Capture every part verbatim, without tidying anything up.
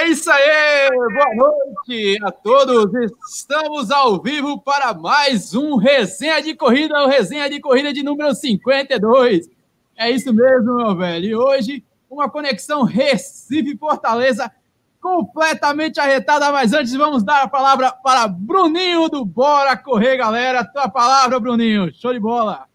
É isso aí, boa noite a todos, estamos ao vivo para mais um Resenha de Corrida, o Resenha de Corrida de número cinquenta e dois, é isso mesmo, meu velho, e hoje uma conexão Recife-Fortaleza completamente arretada, mas antes vamos dar a palavra para Bruninho do Bora Correr, galera, tua palavra, Bruninho, show de bola!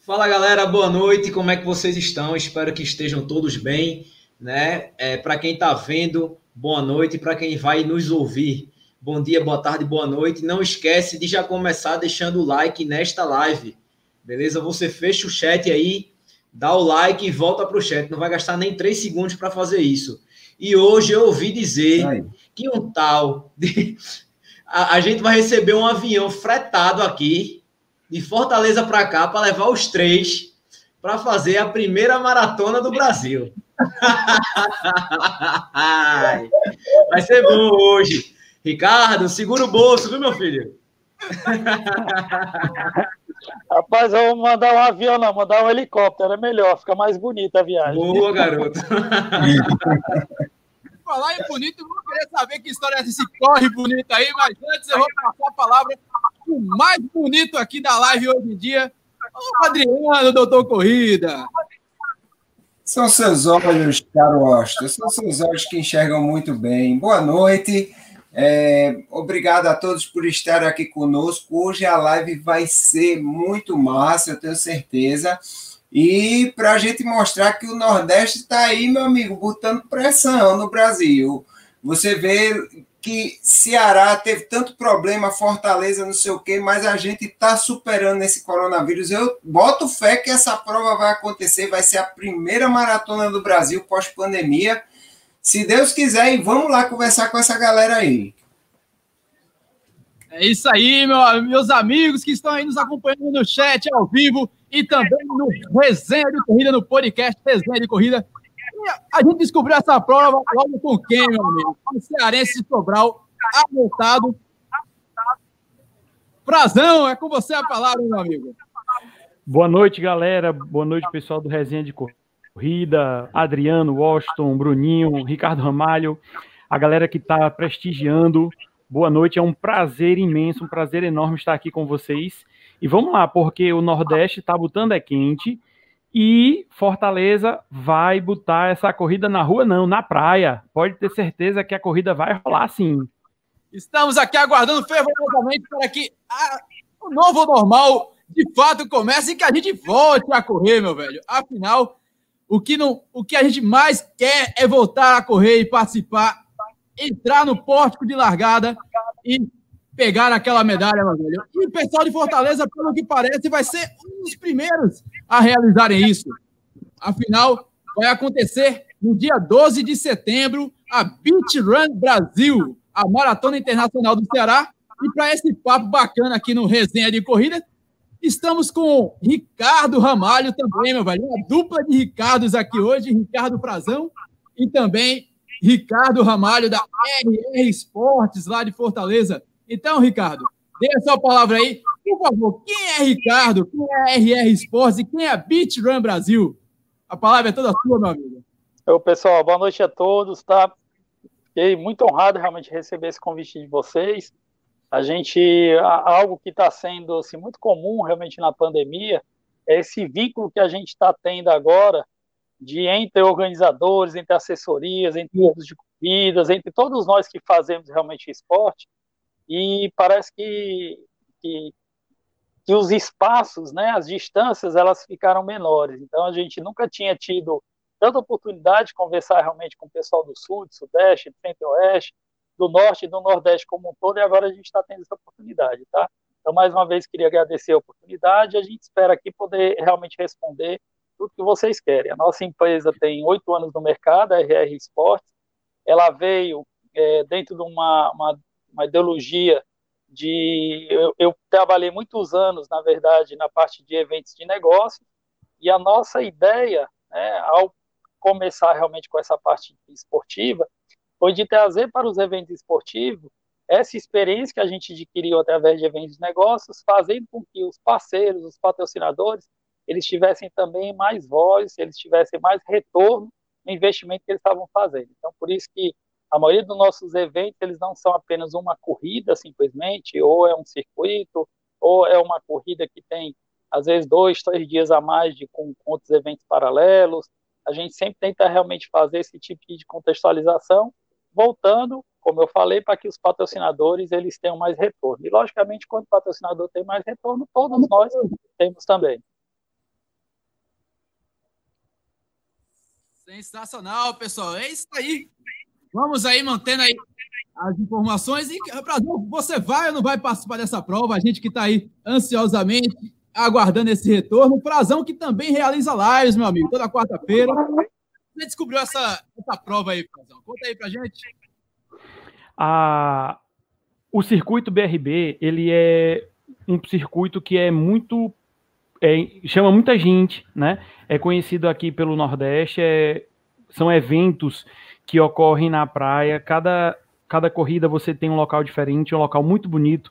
Fala, galera, boa noite, como é que vocês estão? Espero que estejam todos bem, né, é, para quem está vendo... Boa noite para quem vai nos ouvir. Bom dia, boa tarde, boa noite. Não esquece de já começar deixando o like nesta live. Beleza? Você fecha o chat aí, dá o like e volta para o chat. Não vai gastar nem três segundos para fazer isso. E hoje eu ouvi dizer Ai. que um tal... De... A, a gente vai receber um avião fretado aqui, de Fortaleza para cá, para levar os três para fazer a primeira maratona do Brasil. Vai ser bom hoje, Ricardo, segura o bolso, viu, meu filho? Rapaz, eu vou mandar um avião, não, mandar um helicóptero, é melhor, fica mais bonita a viagem. Boa, garoto. Falar em bonito, eu vou querer saber que história é essa, esse corre bonito aí, mas antes eu vou passar a palavra o mais bonito aqui da live hoje em dia, o Adriano, doutor Corrida. São seus olhos, caro Oscar, são seus olhos que enxergam muito bem. Boa noite, é, obrigado a todos por estarem aqui conosco. Hoje a live vai ser muito massa, eu tenho certeza. E para a gente mostrar que o Nordeste está aí, meu amigo, botando pressão no Brasil. Você vê que Ceará teve tanto problema, Fortaleza, não sei o quê, mas a gente está superando esse coronavírus. Eu boto fé que essa prova vai acontecer, vai ser a primeira maratona do Brasil pós-pandemia. Se Deus quiser, e vamos lá conversar com essa galera aí. É isso aí, meu, meus amigos que estão aí nos acompanhando no chat, ao vivo, e também no Resenha de Corrida, no podcast Resenha de Corrida. A gente descobriu essa prova logo com quem, meu amigo? O Cearense Sobral, apontado. Frazão, é com você a palavra, meu amigo. Boa noite, galera. Boa noite, pessoal do Resenha de Corrida. Adriano, Washington, Bruninho, Ricardo Ramalho. A galera que está prestigiando. Boa noite. É um prazer imenso, um prazer enorme estar aqui com vocês. E vamos lá, porque o Nordeste está botando é quente. E Fortaleza vai botar essa corrida na rua, não, na praia. Pode ter certeza que a corrida vai rolar, sim. Estamos aqui aguardando fervorosamente para que a, o novo normal, de fato, comece e que a gente volte a correr, meu velho. Afinal, o que, não, o que a gente mais quer é voltar a correr e participar, entrar no pórtico de largada e pegar aquela medalha, meu velho. E o pessoal de Fortaleza, pelo que parece, vai ser um dos primeiros a realizarem isso. Afinal, vai acontecer no dia doze de setembro a Beach Run Brasil, a Maratona Internacional do Ceará. E para esse papo bacana aqui no Resenha de Corrida, estamos com Ricardo Ramalho também, meu velho. Uma dupla de Ricardos aqui hoje, Ricardo Frazão e também Ricardo Ramalho da R R Esportes lá de Fortaleza. Então, Ricardo, dê a sua palavra aí. Por favor, quem é Ricardo, quem é R R Esportes e quem é Beach Run Brasil? A palavra é toda sua, meu amigo. Ô, pessoal, boa noite a todos, tá? Fiquei muito honrado realmente receber esse convite de vocês. A gente, algo que está sendo assim, muito comum realmente na pandemia, é esse vínculo que a gente está tendo agora de entre organizadores, entre assessorias, entre grupos de corridas, entre todos nós que fazemos realmente esporte, e parece que... que que os espaços, né, as distâncias, elas ficaram menores. Então, a gente nunca tinha tido tanta oportunidade de conversar realmente com o pessoal do Sul, do Sudeste, do Centro-Oeste, do Norte e do Nordeste como um todo, e agora a gente está tendo essa oportunidade, tá? Então, mais uma vez, queria agradecer a oportunidade, a gente espera aqui poder realmente responder tudo que vocês querem. A nossa empresa tem oito anos no mercado, a R R Esportes, ela veio é, dentro de uma, uma, uma ideologia de, eu, eu trabalhei muitos anos, na verdade, na parte de eventos de negócio, e a nossa ideia, né, ao começar realmente com essa parte esportiva, foi de trazer para os eventos esportivos essa experiência que a gente adquiriu através de eventos de negócios, fazendo com que os parceiros, os patrocinadores, eles tivessem também mais voz, eles tivessem mais retorno no investimento que eles estavam fazendo. Então, por isso que A maioria dos nossos eventos, eles não são apenas uma corrida, simplesmente, ou é um circuito, ou é uma corrida que tem, às vezes, dois, três dias a mais de, com, com outros eventos paralelos. A gente sempre tenta realmente fazer esse tipo de contextualização, voltando, como eu falei, para que os patrocinadores eles tenham mais retorno. E, logicamente, quando o patrocinador tem mais retorno, todos nós temos também. Sensacional, pessoal. É isso aí. Vamos aí, mantendo aí as informações. E, Brasil, você vai ou não vai participar dessa prova? A gente que está aí ansiosamente aguardando esse retorno. Frazão, que também realiza lives, meu amigo, toda quarta-feira. Você descobriu essa, essa prova aí, Frazão? Conta aí pra gente. Ah, o circuito B R B, ele é um circuito que é muito... É, chama muita gente, né? É conhecido aqui pelo Nordeste, é, são eventos que ocorrem na praia. Cada, cada corrida você tem um local diferente, um local muito bonito,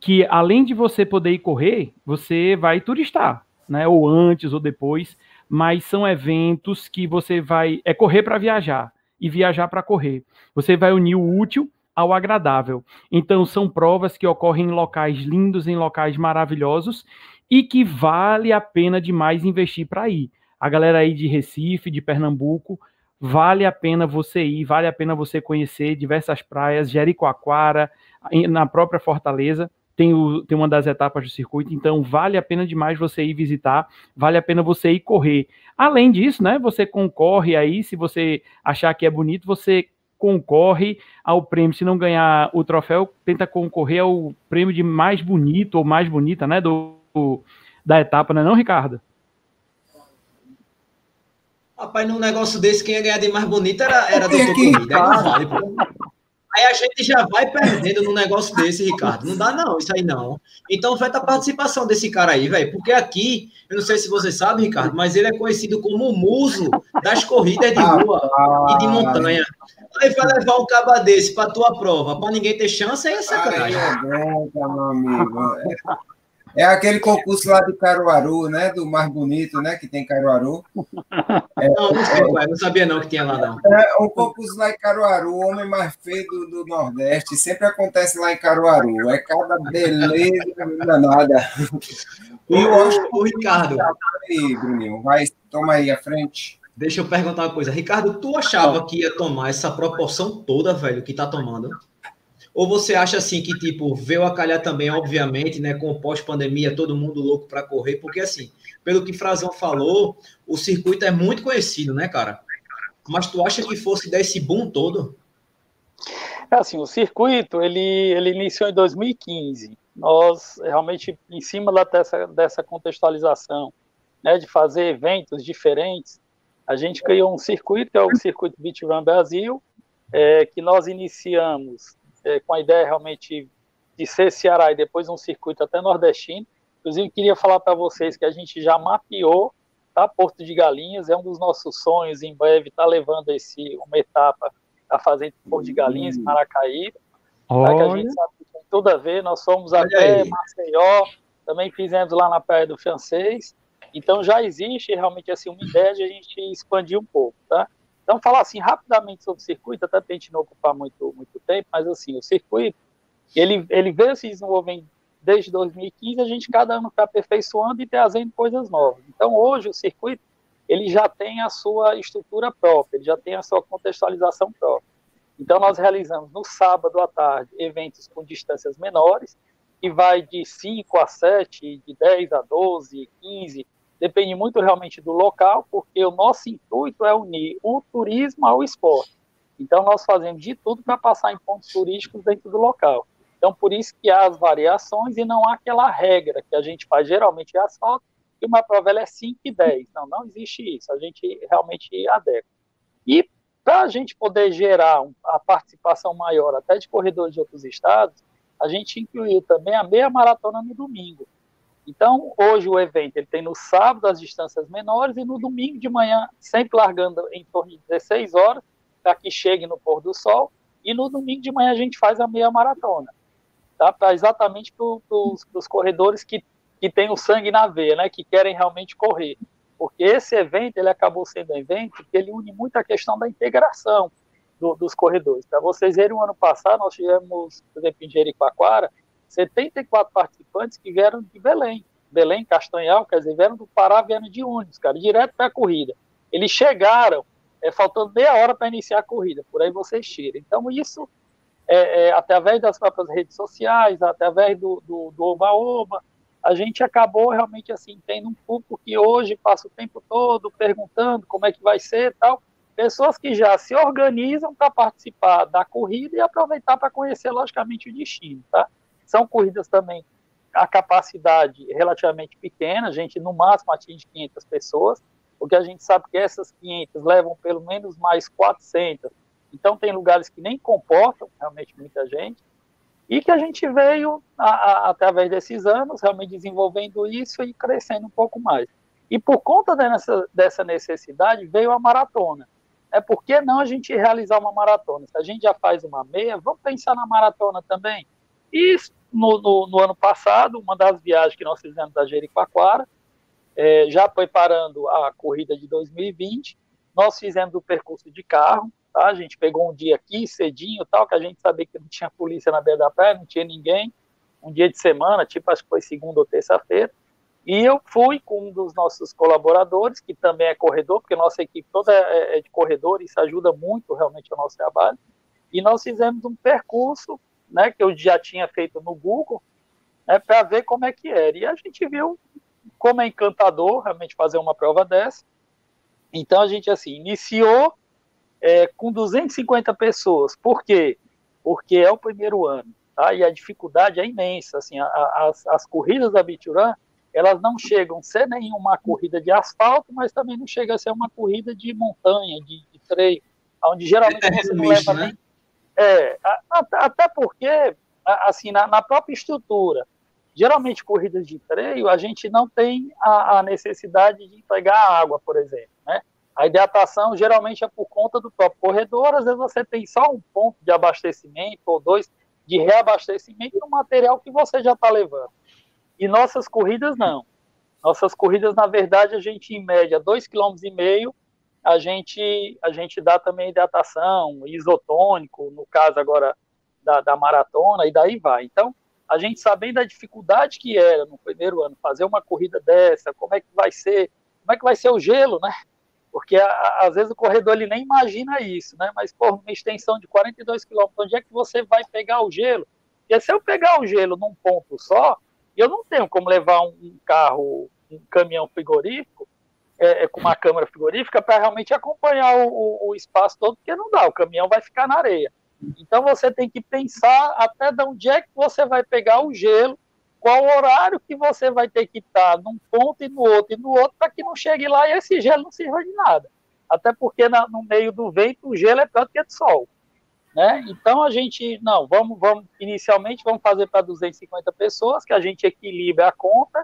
que além de você poder ir correr, você vai turistar, né? Ou antes ou depois, mas são eventos que você vai... É correr para viajar e viajar para correr. Você vai unir o útil ao agradável. Então, são provas que ocorrem em locais lindos, em locais maravilhosos, e que vale a pena demais investir para ir. A galera aí de Recife, de Pernambuco, vale a pena você ir, vale a pena você conhecer diversas praias, Jericoacoara, na própria Fortaleza, tem, o, tem uma das etapas do circuito, então vale a pena demais você ir visitar, vale a pena você ir correr. Além disso, né, você concorre aí, se você achar que é bonito, você concorre ao prêmio, se não ganhar o troféu, tenta concorrer ao prêmio de mais bonito ou mais bonita, né, do da etapa, não é não, Ricardo? Rapaz, num negócio desse, quem ia ganhar de mais bonito era, era doutor Corrida. Aí, aí a gente já vai perdendo num negócio desse, Ricardo. Não dá não, isso aí não. Então, vai a participação desse cara aí, velho. Porque aqui, eu não sei se você sabe, Ricardo, mas ele é conhecido como o muso das corridas de rua e de montanha. Aí vai levar um caba desse pra tua prova, pra ninguém ter chance, aí é sacanagem. Meu amigo, é... É aquele concurso lá de Caruaru, né? Do mais bonito, né? Que tem Caruaru. É, não, não, sei, é, não sabia não que tinha lá, não. É um concurso lá em Caruaru, o homem mais feio do, do Nordeste. Sempre acontece lá em Caruaru. É cada beleza, não dá nada. E eu acho que o Ricardo... Aí, Bruninho, vai, toma aí a frente. Deixa eu perguntar uma coisa. Ricardo, tu achava que ia tomar essa proporção toda, velho, que tá tomando? Ou você acha, assim, que, tipo, veio a calhar também, obviamente, né, com pós-pandemia, todo mundo louco para correr, porque, assim, pelo que Frazão falou, o circuito é muito conhecido, né, cara? Mas tu acha que fosse dar esse boom todo? É assim, o circuito, ele, ele iniciou em dois mil e quinze. Nós, realmente, em cima dessa, dessa contextualização, né, de fazer eventos diferentes, a gente criou um circuito, que é o Circuito Beach Run Brasil, é, que nós iniciamos... É, com a ideia realmente de ser Ceará e depois um circuito até nordestino. Inclusive, queria falar para vocês que a gente já mapeou, tá? Porto de Galinhas, é um dos nossos sonhos, em breve tá levando esse, uma etapa a fazer entre Porto de Galinhas, Maracaídas, tá? Que a gente sabe que tem tudo a ver, nós fomos Olha até aí. Maceió, também fizemos lá na Praia do Francês, então já existe realmente assim, uma ideia de a gente expandir um pouco, tá? Então, falar assim rapidamente sobre o circuito, até para a gente não ocupar muito, muito tempo, mas assim, o circuito, ele, ele veio se desenvolvendo desde dois mil e quinze, a gente cada ano está aperfeiçoando e trazendo coisas novas. Então, hoje, o circuito, ele já tem a sua estrutura própria, ele já tem a sua contextualização própria. Então, nós realizamos no sábado à tarde eventos com distâncias menores, que vai de cinco a sete, de dez a doze, quinze... Depende muito realmente do local, porque o nosso intuito é unir o turismo ao esporte. Então, nós fazemos de tudo para passar em pontos turísticos dentro do local. Então, por isso que há as variações e não há aquela regra que a gente faz geralmente em asfalto, que uma prova ela é cinco e dez. Não, não existe isso. A gente realmente adequa. E para a gente poder gerar a participação maior até de corredores de outros estados, a gente incluiu também a meia maratona no domingo. Então, hoje o evento ele tem no sábado as distâncias menores e no domingo de manhã, sempre largando em torno de dezesseis horas, para que chegue no pôr do sol, e no domingo de manhã a gente faz a meia maratona, tá? Pra, exatamente para os corredores que, que têm o sangue na veia, né? Que querem realmente correr, porque esse evento ele acabou sendo um evento que ele une muito a questão da integração, do, dos corredores. Para vocês verem, o ano passado nós tivemos, por exemplo, em Jericoacoara, setenta e quatro participantes que vieram de Belém. Belém, Castanhal, quer dizer, vieram do Pará, vieram de ônibus, cara, direto para a corrida. Eles chegaram, é, faltando meia hora para iniciar a corrida, por aí vocês tiram. Então, isso, é, é, através das próprias redes sociais, através do, do, do Oba-Oba, a gente acabou realmente, assim, tendo um público que hoje passa o tempo todo perguntando como é que vai ser e tal. Pessoas que já se organizam para participar da corrida e aproveitar para conhecer, logicamente, o destino, tá? São corridas também a capacidade relativamente pequena, a gente no máximo atinge quinhentas pessoas, porque a gente sabe que essas quinhentas levam pelo menos mais quatrocentas, então tem lugares que nem comportam realmente muita gente, e que a gente veio, a, a, através desses anos, realmente desenvolvendo isso e crescendo um pouco mais. E por conta dessa, dessa necessidade veio a maratona. É, por que não a gente realizar uma maratona? Se a gente já faz uma meia, vamos pensar na maratona também. E no, no, no ano passado, uma das viagens que nós fizemos da Jericoacoara, é, já preparando a corrida de dois mil e vinte, nós fizemos o percurso de carro, tá? A gente pegou um dia aqui, cedinho, tal, que a gente sabia que não tinha polícia na beira da praia, não tinha ninguém, um dia de semana, tipo, acho que foi segunda ou terça-feira, e eu fui com um dos nossos colaboradores, que também é corredor, porque nossa equipe toda é, é de corredor, isso ajuda muito realmente ao nosso trabalho, e nós fizemos um percurso, né, que eu já tinha feito no Google, né, para ver como é que era. E a gente viu como é encantador realmente fazer uma prova dessa. Então a gente assim iniciou é, com duzentas e cinquenta pessoas. Por quê? Porque é o primeiro ano, tá? E a dificuldade é imensa. Assim, a, a, as, as corridas da Beach Run, elas não chegam a ser nenhuma corrida de asfalto, mas também não chega a ser uma corrida de montanha, de, de treino, onde geralmente é você não leva, né, nem... É, até porque, assim, na, na própria estrutura, geralmente corridas de treino, a gente não tem a, a necessidade de entregar água, por exemplo, né? A hidratação geralmente é por conta do próprio corredor, às vezes você tem só um ponto de abastecimento ou dois de reabastecimento no material que você já está levando. E nossas corridas não. Nossas corridas, na verdade, a gente, em média, dois vírgula cinco quilômetros, A gente, a gente dá também hidratação, isotônico, no caso agora da, da maratona, e daí vai. Então, a gente sabendo da dificuldade que era no primeiro ano, fazer uma corrida dessa, como é que vai ser, como é que vai ser o gelo, né? Porque a, a, às vezes o corredor ele nem imagina isso, né? Mas, por uma extensão de quarenta e dois quilômetros, onde é que você vai pegar o gelo? Porque se eu pegar o gelo num ponto só, eu não tenho como levar um carro, um caminhão frigorífico, É, é, com uma câmera frigorífica para realmente acompanhar o, o, o espaço todo, porque não dá, o caminhão vai ficar na areia. Então você tem que pensar até de onde é que você vai pegar o gelo, qual horário que você vai ter que estar num ponto e no outro e no outro, para que não chegue lá e esse gelo não sirva de nada. Até porque na, no meio do vento o gelo é pior do que do sol, né? Então a gente, não, vamos, vamos inicialmente vamos fazer para duzentas e cinquenta pessoas, que a gente equilibra a conta,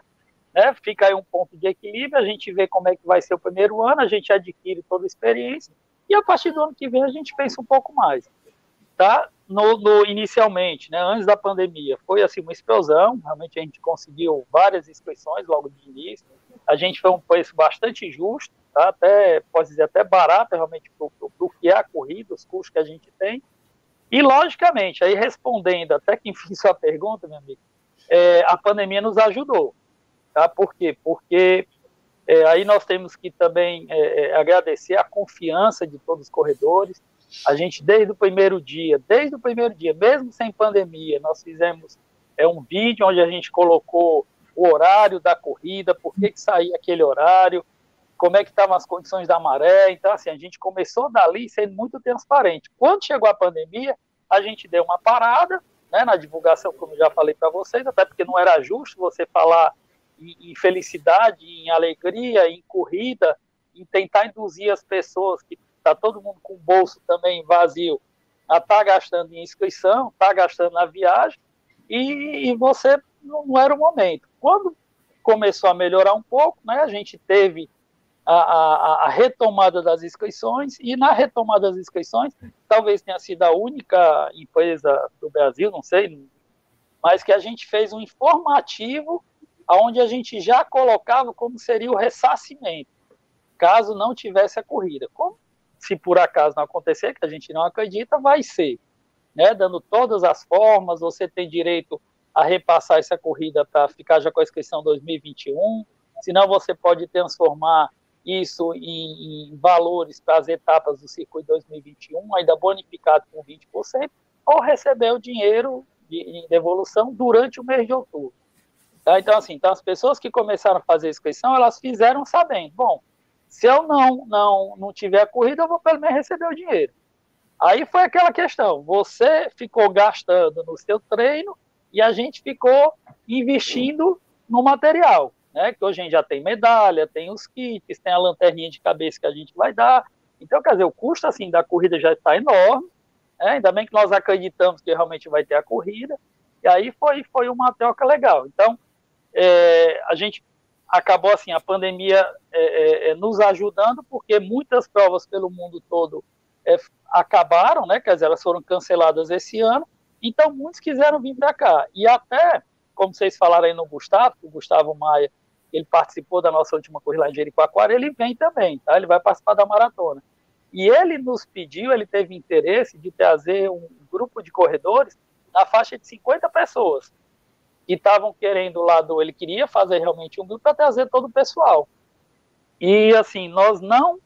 né? Fica aí um ponto de equilíbrio, a gente vê como é que vai ser o primeiro ano, a gente adquire toda a experiência, e a partir do ano que vem a gente pensa um pouco mais, tá? No, no, inicialmente, né, antes da pandemia, foi assim uma explosão, realmente a gente conseguiu várias inscrições logo de início, a gente foi um preço bastante justo, tá? Até, posso dizer, até barato realmente para o que é a corrida, os custos que a gente tem, e logicamente, aí respondendo até que enfim sua pergunta, meu amigo, é, a pandemia nos ajudou. Tá? Por quê? Porque é, aí nós temos que também é, agradecer a confiança de todos os corredores. A gente, desde o primeiro dia, desde o primeiro dia, mesmo sem pandemia, nós fizemos é, um vídeo onde a gente colocou o horário da corrida, por que que saía aquele horário, como é que estavam as condições da maré. Então, assim, a gente começou dali sendo muito transparente. Quando chegou a pandemia, a gente deu uma parada, né, na divulgação, como eu já falei para vocês, até porque não era justo você falar em felicidade, em alegria, em corrida, em tentar induzir as pessoas, que está todo mundo com o bolso também vazio, a estar tá gastando em inscrição, estar tá gastando na viagem, e, e você não, não era o momento. Quando começou a melhorar um pouco, né, a gente teve a, a, a retomada das inscrições, e na retomada das inscrições, talvez tenha sido a única empresa do Brasil, não sei, mas que a gente fez um informativo onde a gente já colocava como seria o ressarcimento, caso não tivesse a corrida. Como se por acaso não acontecer, que a gente não acredita, vai ser, né, dando todas as formas. Você tem direito a repassar essa corrida para ficar já com a inscrição dois mil e vinte e um, senão você pode transformar isso em, em valores para as etapas do circuito dois mil e vinte e um, ainda bonificado com vinte por cento, ou receber o dinheiro de, em devolução durante o mês de outubro. Tá? Então, assim, então as pessoas que começaram a fazer a inscrição, elas fizeram sabendo, bom, se eu não, não, não tiver corrida, eu vou pelo menos receber o dinheiro. Aí foi aquela questão, você ficou gastando no seu treino e a gente ficou investindo no material, né? Que hoje a gente já tem medalha, tem os kits, tem a lanterninha de cabeça que a gente vai dar. Então, quer dizer, o custo assim, da corrida já está enorme, né? Ainda bem que nós acreditamos que realmente vai ter a corrida, e aí foi, foi uma troca legal. Então, é, a gente acabou assim, a pandemia é, é, nos ajudando, porque muitas provas pelo mundo todo é, acabaram, né? Quer dizer, elas foram canceladas esse ano, então muitos quiseram vir para cá, e até, como vocês falaram aí no Gustavo, o Gustavo Maia, ele participou da nossa última corrida lá em Jericoacoara, ele vem também, tá? Ele vai participar da maratona, e ele nos pediu, ele teve interesse de trazer um grupo de corredores na faixa de cinquenta pessoas, que estavam querendo lá do, ele queria fazer realmente um grupo para trazer todo o pessoal, e assim, nós não,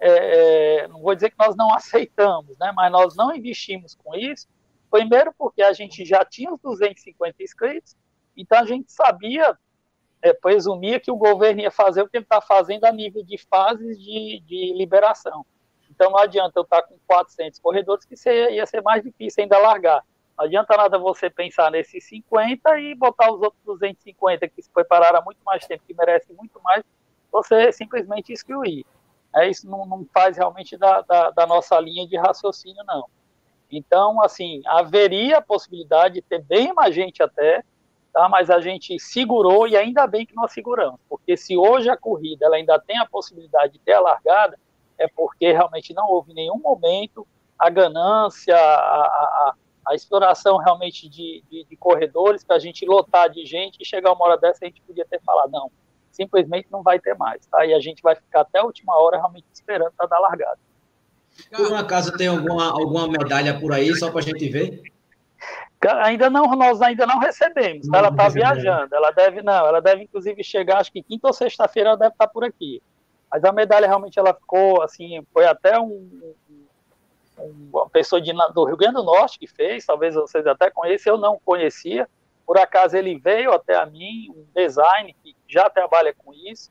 é, não vou dizer que nós não aceitamos, né? Mas nós não investimos com isso. Primeiro porque a gente já tinha os duzentos e cinquenta inscritos, então a gente sabia, é, presumia que o governo ia fazer o que ele está fazendo a nível de fases de, de liberação. Então não adianta eu estar com quatrocentos corredores, que seria, ia ser mais difícil ainda largar. Não adianta nada você pensar nesses cinquenta e botar os outros duzentos e cinquenta que se prepararam há muito mais tempo, que merecem muito mais, você simplesmente excluir. É, isso não, não faz realmente da, da, da nossa linha de raciocínio, não. Então, assim, haveria a possibilidade de ter bem mais gente até, tá? Mas a gente segurou, e ainda bem que nós seguramos, porque se hoje a corrida ela ainda tem a possibilidade de ter a largada, é porque realmente não houve em nenhum momento a ganância, a, a, a exploração realmente de, de, de corredores, para a gente lotar de gente, e chegar uma hora dessa a gente podia ter falado, não, simplesmente não vai ter mais, tá? E a gente vai ficar até a última hora realmente esperando para dar largada. Por um acaso tem alguma, alguma medalha por aí, só para a gente ver? Ainda não, nós ainda não recebemos, não, ela está viajando, ela deve, não, ela deve inclusive chegar, acho que quinta ou sexta-feira ela deve estar por aqui, mas a medalha realmente ela ficou, assim, foi até um, um, uma pessoa de, do Rio Grande do Norte que fez, talvez vocês até conheçam, eu não conhecia, por acaso ele veio até a mim, um design que já trabalha com isso,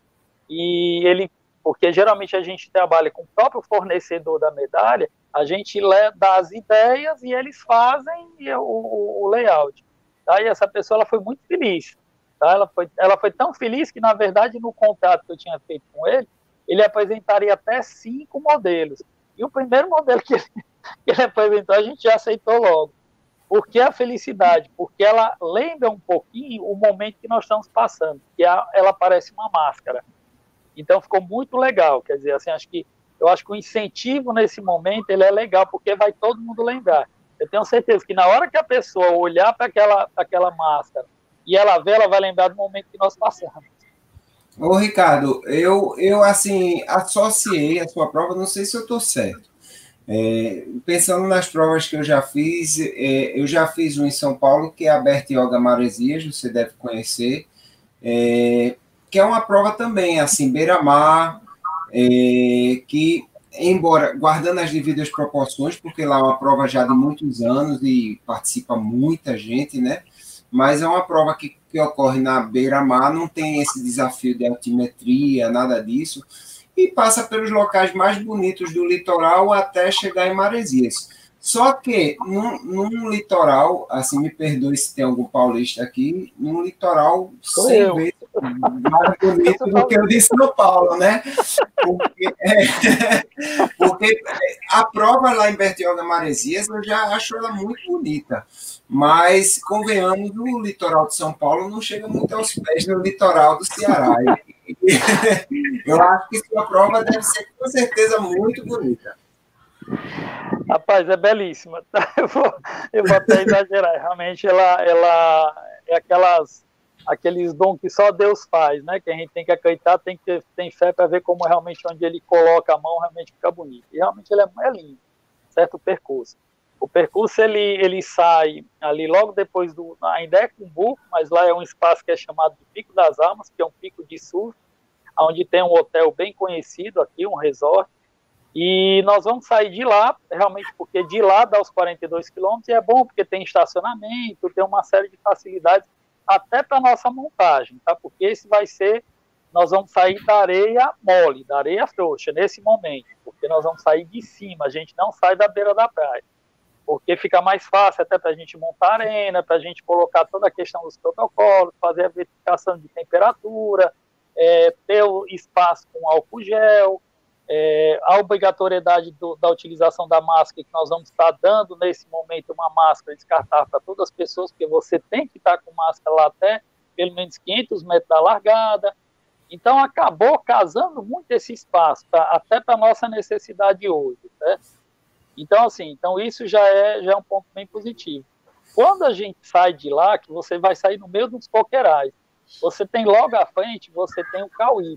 e ele, porque geralmente a gente trabalha com o próprio fornecedor da medalha, a gente dá as ideias e eles fazem o, o layout. Tá? E essa pessoa ela foi muito feliz. Tá? Ela, foi, ela foi tão feliz que, na verdade, no contrato que eu tinha feito com ele, ele apresentaria até cinco modelos. E o primeiro modelo que ele, que ele apresentou, a gente já aceitou logo. Porque a felicidade, porque ela lembra um pouquinho o momento que nós estamos passando, que a, ela parece uma máscara. Então ficou muito legal, quer dizer, assim, acho que, eu acho que o incentivo nesse momento ele é legal, porque vai todo mundo lembrar. Eu tenho certeza que na hora que a pessoa olhar para aquela, aquela máscara e ela vê, ela vai lembrar do momento que nós passamos. Ô Ricardo, eu, eu assim, associei a sua prova, não sei se eu estou certo. É, pensando nas provas que eu já fiz, é, eu já fiz um em São Paulo, que é a Bertioga Maresias, você deve conhecer, é, que é uma prova também, assim, beira-mar, é, que, embora, guardando as devidas proporções, porque lá é uma prova já de muitos anos e participa muita gente, né? Mas é uma prova que, que ocorre na beira-mar, não tem esse desafio de altimetria, nada disso, e passa pelos locais mais bonitos do litoral até chegar em Maresias. Só que, num, num litoral, assim, me perdoe se tem algum paulista aqui, num litoral sem ver mais bonito do que eu disse no Paulo, né? Porque, é, porque a prova lá em Bertioga Maresias eu já acho ela muito bonita, mas convenhamos, o litoral de São Paulo não chega muito aos pés do litoral do Ceará. Eu acho que sua prova deve ser com certeza muito bonita. Rapaz, é belíssima. Eu vou, eu vou até exagerar. Realmente ela, ela é aquelas aqueles dons que só Deus faz, né? Que a gente tem que acreditar, tem que ter tem fé para ver como realmente onde ele coloca a mão realmente fica bonito. E realmente ele é, é lindo, certo? O percurso. O percurso ele, ele sai ali logo depois do... Ainda é Cumbuco, mas lá é um espaço que é chamado de Pico das Almas, que é um pico de surf, onde tem um hotel bem conhecido aqui, um resort. E nós vamos sair de lá, realmente, porque de lá dá os quarenta e dois quilômetros, e é bom porque tem estacionamento, tem uma série de facilidades, até para nossa montagem, tá? Porque esse vai ser, nós vamos sair da areia mole, da areia frouxa, nesse momento, porque nós vamos sair de cima, a gente não sai da beira da praia, porque fica mais fácil até para a gente montar a arena, para a gente colocar toda a questão dos protocolos, fazer a verificação de temperatura, é, ter o espaço com álcool gel, É, a obrigatoriedade do, da utilização da máscara, que nós vamos estar dando nesse momento uma máscara descartável para todas as pessoas, porque você tem que estar com máscara lá até pelo menos quinhentos metros da largada. Então acabou casando muito esse espaço, tá? Até para a nossa necessidade hoje, né? Então assim, então isso já é, já é um ponto bem positivo. Quando a gente sai de lá, que você vai sair no meio dos coqueirais, você tem logo à frente, você tem o Cauí.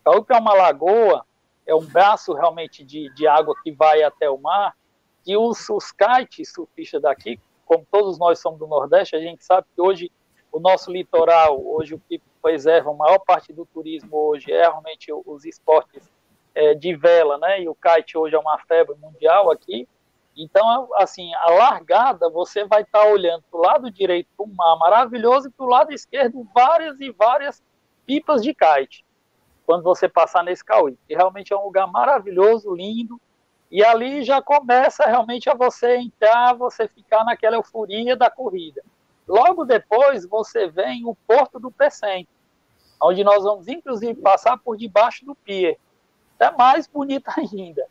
O Cauí é uma lagoa, é um braço realmente de, de água que vai até o mar, e os, os kites surfistas daqui, como todos nós somos do Nordeste, a gente sabe que hoje o nosso litoral, hoje o que preserva a maior parte do turismo hoje é realmente os esportes é, de vela, né? E o kite hoje é uma febre mundial aqui. Então, assim, a largada, você vai estar olhando para o lado direito para o mar maravilhoso e para o lado esquerdo várias e várias pipas de kite, quando você passar nesse Cauí, que realmente é um lugar maravilhoso, lindo, e ali já começa realmente a você entrar, você ficar naquela euforia da corrida. Logo depois, você vem o Porto do Pecém, onde nós vamos, inclusive, passar por debaixo do pier, até mais bonito ainda.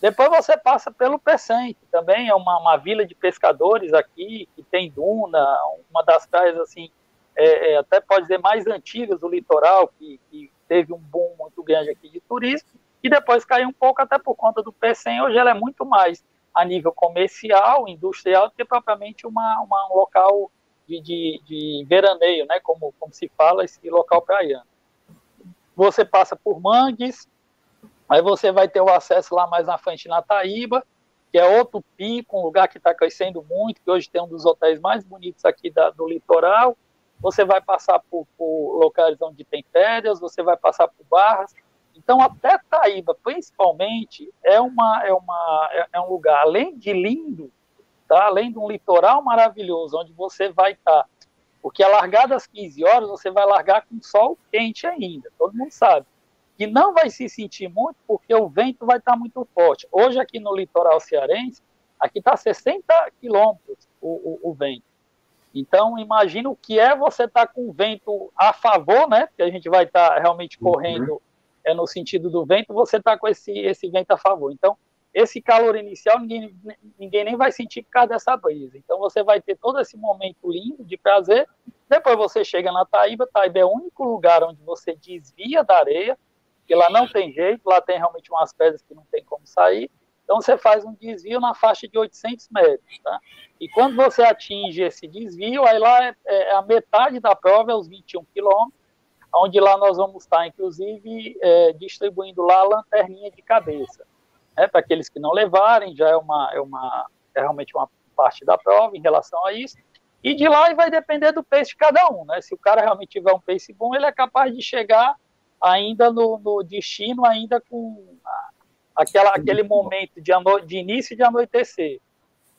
Depois você passa pelo Pecém, que também é uma, uma vila de pescadores aqui, que tem duna, uma das praias, assim, é, é, até pode dizer, mais antigas do litoral, que, que teve um boom muito grande aqui de turismo, e depois caiu um pouco até por conta do Pecém. Hoje ela é muito mais a nível comercial, industrial, do que propriamente uma, uma, um local de, de, de veraneio, né? Como, como se fala, esse local praiano. Você passa por Mangues, aí você vai ter o acesso lá mais na frente na Taíba, que é outro pico, um lugar que está crescendo muito, que hoje tem um dos hotéis mais bonitos aqui da, do litoral. Você vai passar por, por locais onde tem férias, você vai passar por barras. Então, até Taíba, principalmente, é, uma, é, uma, é um lugar, além de lindo, tá? Além de um litoral maravilhoso, onde você vai estar. Tá. Porque a largada às quinze horas, você vai largar com sol quente ainda, todo mundo sabe. E não vai se sentir muito, porque o vento vai estar tá muito forte. Hoje, aqui no litoral cearense, aqui está sessenta quilômetros o, o, o vento. Então, imagina o que é você estar tá com o vento a favor, né? Porque a gente vai estar tá realmente correndo uhum. é, no sentido do vento, você está com esse, esse vento a favor. Então, esse calor inicial, ninguém, ninguém nem vai sentir por causa dessa brisa. Então, você vai ter todo esse momento lindo de prazer. Depois você chega na Taíba. Taíba é o único lugar onde você desvia da areia, porque lá não tem jeito, lá tem realmente umas pedras que não tem como sair. Então, você faz um desvio na faixa de oitocentos metros, tá? E quando você atinge esse desvio, aí lá é, é a metade da prova, é os vinte e um quilômetros, onde lá nós vamos estar, inclusive, é, distribuindo lá a lanterninha de cabeça. Né? Para aqueles que não levarem, já é, uma, é, uma, é realmente uma parte da prova em relação a isso. E de lá vai depender do pace de cada um, né? Se o cara realmente tiver um pace bom, ele é capaz de chegar ainda no, no destino, ainda com... A, Aquela, aquele momento de, ano, de início de anoitecer.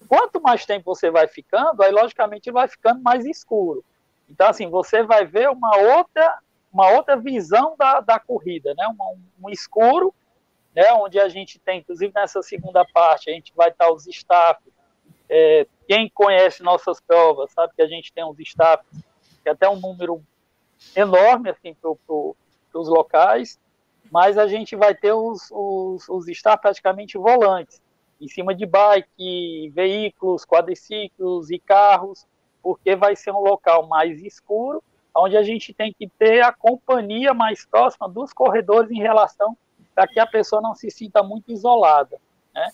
Quanto mais tempo você vai ficando, aí, logicamente, vai ficando mais escuro. Então, assim, você vai ver uma outra, uma outra visão da, da corrida, né? Um, um escuro, né? Onde a gente tem, inclusive, nessa segunda parte, a gente vai estar os staff. É, quem conhece nossas provas sabe que a gente tem uns staff, que é até um número enorme, assim, para pro, os locais. Mas a gente vai ter os, os, os estar praticamente volantes, em cima de bike, veículos, quadriciclos e carros, porque vai ser um local mais escuro, onde a gente tem que ter a companhia mais próxima dos corredores em relação para que a pessoa não se sinta muito isolada, né?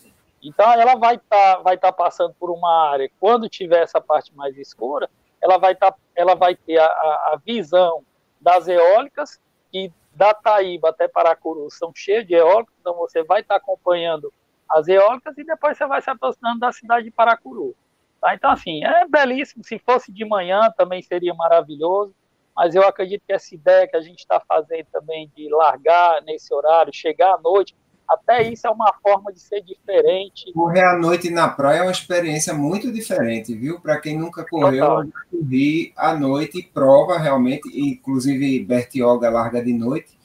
Então, ela vai estar tá, vai tá passando por uma área, quando tiver essa parte mais escura, ela vai, tá, ela vai ter a, a visão das eólicas, que da Taíba até Paracuru são cheias de eólicas, então você vai estar tá acompanhando as eólicas e depois você vai se aproximando da cidade de Paracuru. Tá? Então, assim, é belíssimo. Se fosse de manhã também seria maravilhoso, mas eu acredito que essa ideia que a gente está fazendo também de largar nesse horário, chegar à noite, até isso é uma forma de ser diferente. Correr à noite na praia é uma experiência muito diferente, viu? Para quem nunca correu, corri à noite, prova realmente, inclusive Bertioga larga de noite.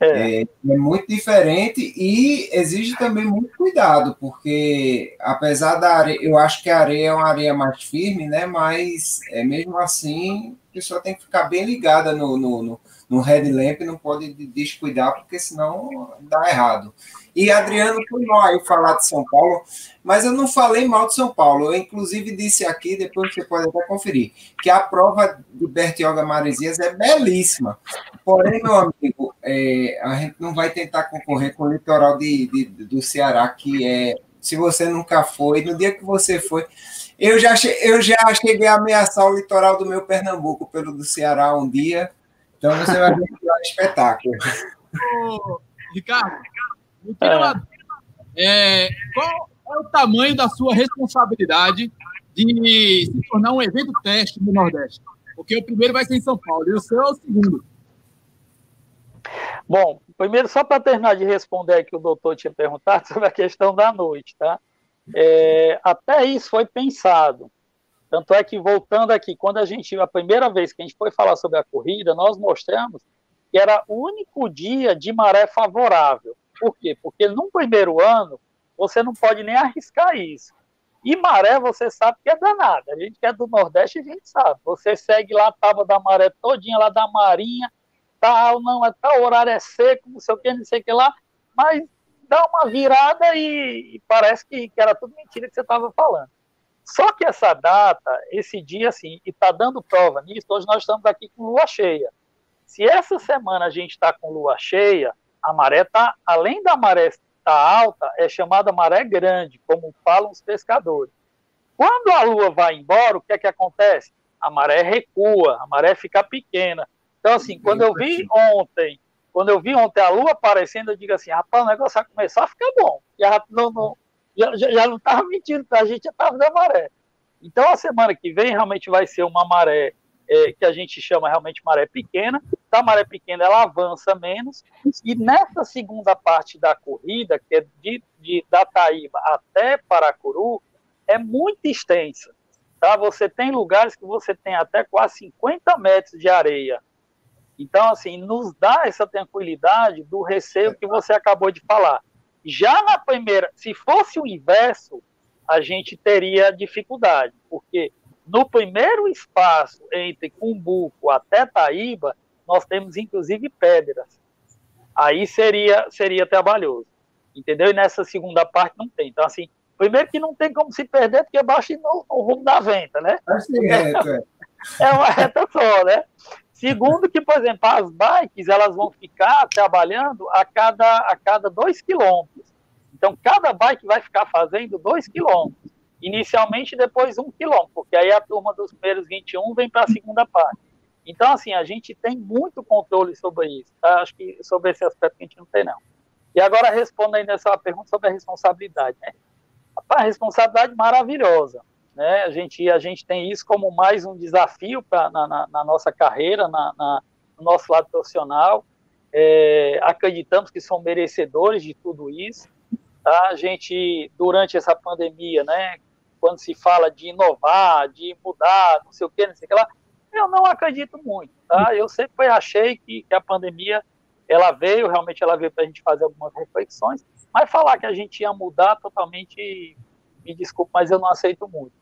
É. É, é muito diferente e exige também muito cuidado, porque apesar da areia, eu acho que a areia é uma areia mais firme, né? Mas é, mesmo assim, a pessoa tem que ficar bem ligada no, no, no, no headlamp, não pode descuidar, porque senão dá errado. E Adriano foi mal eu falar de São Paulo, mas eu não falei mal de São Paulo. Eu, inclusive, disse aqui, depois você pode até conferir, que a prova do Bertioga Maresias é belíssima. Porém, meu amigo, é, a gente não vai tentar concorrer com o litoral de, de, do Ceará, que é, se você nunca foi, no dia que você foi... Eu já, eu já cheguei a ameaçar o litoral do meu Pernambuco pelo do Ceará um dia, então você vai ver que é um espetáculo. Ô, Ricardo, me tira uma dúvida. É, qual é o tamanho da sua responsabilidade de se tornar um evento teste no Nordeste? Porque o primeiro vai ser em São Paulo e o seu é o segundo. Bom, primeiro, só para terminar de responder aqui, o doutor tinha perguntado sobre a questão da noite, tá? É, até isso foi pensado. Tanto é que, voltando aqui, quando a gente, a primeira vez que a gente foi falar sobre a corrida, nós mostramos que era o único dia de maré favorável. Por quê? Porque num primeiro ano você não pode nem arriscar isso. E maré você sabe que é danada. A gente que é do Nordeste, a gente sabe. Você segue lá a tábua da maré todinha, lá da marinha, tal, não, é tal horário, é seco, não sei o que, não sei o que lá, mas dá uma virada e, e parece que, que era tudo mentira que você estava falando. Só que essa data, esse dia, assim, e está dando prova nisso, hoje nós estamos aqui com lua cheia. Se essa semana a gente está com lua cheia, a maré está, além da maré estar alta, é chamada maré grande, como falam os pescadores. Quando a lua vai embora, o que é que acontece? A maré recua, a maré fica pequena. Então, assim, quando eu vi ontem, Quando eu vi ontem a lua aparecendo, eu digo assim, rapaz, o negócio vai começar a ficar bom. Já não, não, já, já não estava mentindo, tá? A gente já estava na maré. Então, a semana que vem realmente vai ser uma maré é, que a gente chama realmente maré pequena. Da maré pequena, ela avança menos. E nessa segunda parte da corrida, que é de, de, da Taíba até Paracuru, é muito extensa. Tá? Você tem lugares que você tem até quase cinquenta metros de areia. Então, assim, nos dá essa tranquilidade do receio que você acabou de falar. Já na primeira, se fosse o inverso, a gente teria dificuldade, porque no primeiro espaço entre Cumbuco até Taíba, nós temos, inclusive, pedras. Aí seria, seria trabalhoso, entendeu? E nessa segunda parte não tem. Então, assim, primeiro que não tem como se perder, porque baixa no, no rumo da venta, né? É, é uma reta só, né? Segundo que, por exemplo, as bikes elas vão ficar trabalhando a cada, a cada dois quilômetros. Então, cada bike vai ficar fazendo dois quilômetros. Inicialmente, depois um quilômetro, porque aí a turma dos primeiros vinte e um vem para a segunda parte. Então, assim, a gente tem muito controle sobre isso. Tá? Acho que sobre esse aspecto que a gente não tem, não. E agora, respondendo essa pergunta sobre a responsabilidade. Né? A responsabilidade maravilhosa. Né? A gente, a gente tem isso como mais um desafio pra, na, na, na nossa carreira, na, na, no nosso lado profissional. É, acreditamos que são merecedores de tudo isso. Tá? A gente, durante essa pandemia, né, quando se fala de inovar, de mudar, não sei o que, não sei o que lá, eu não acredito muito. Tá? Eu sempre achei que, que a pandemia ela veio, realmente ela veio para a gente fazer algumas reflexões, mas falar que a gente ia mudar totalmente, me desculpa, mas eu não aceito muito.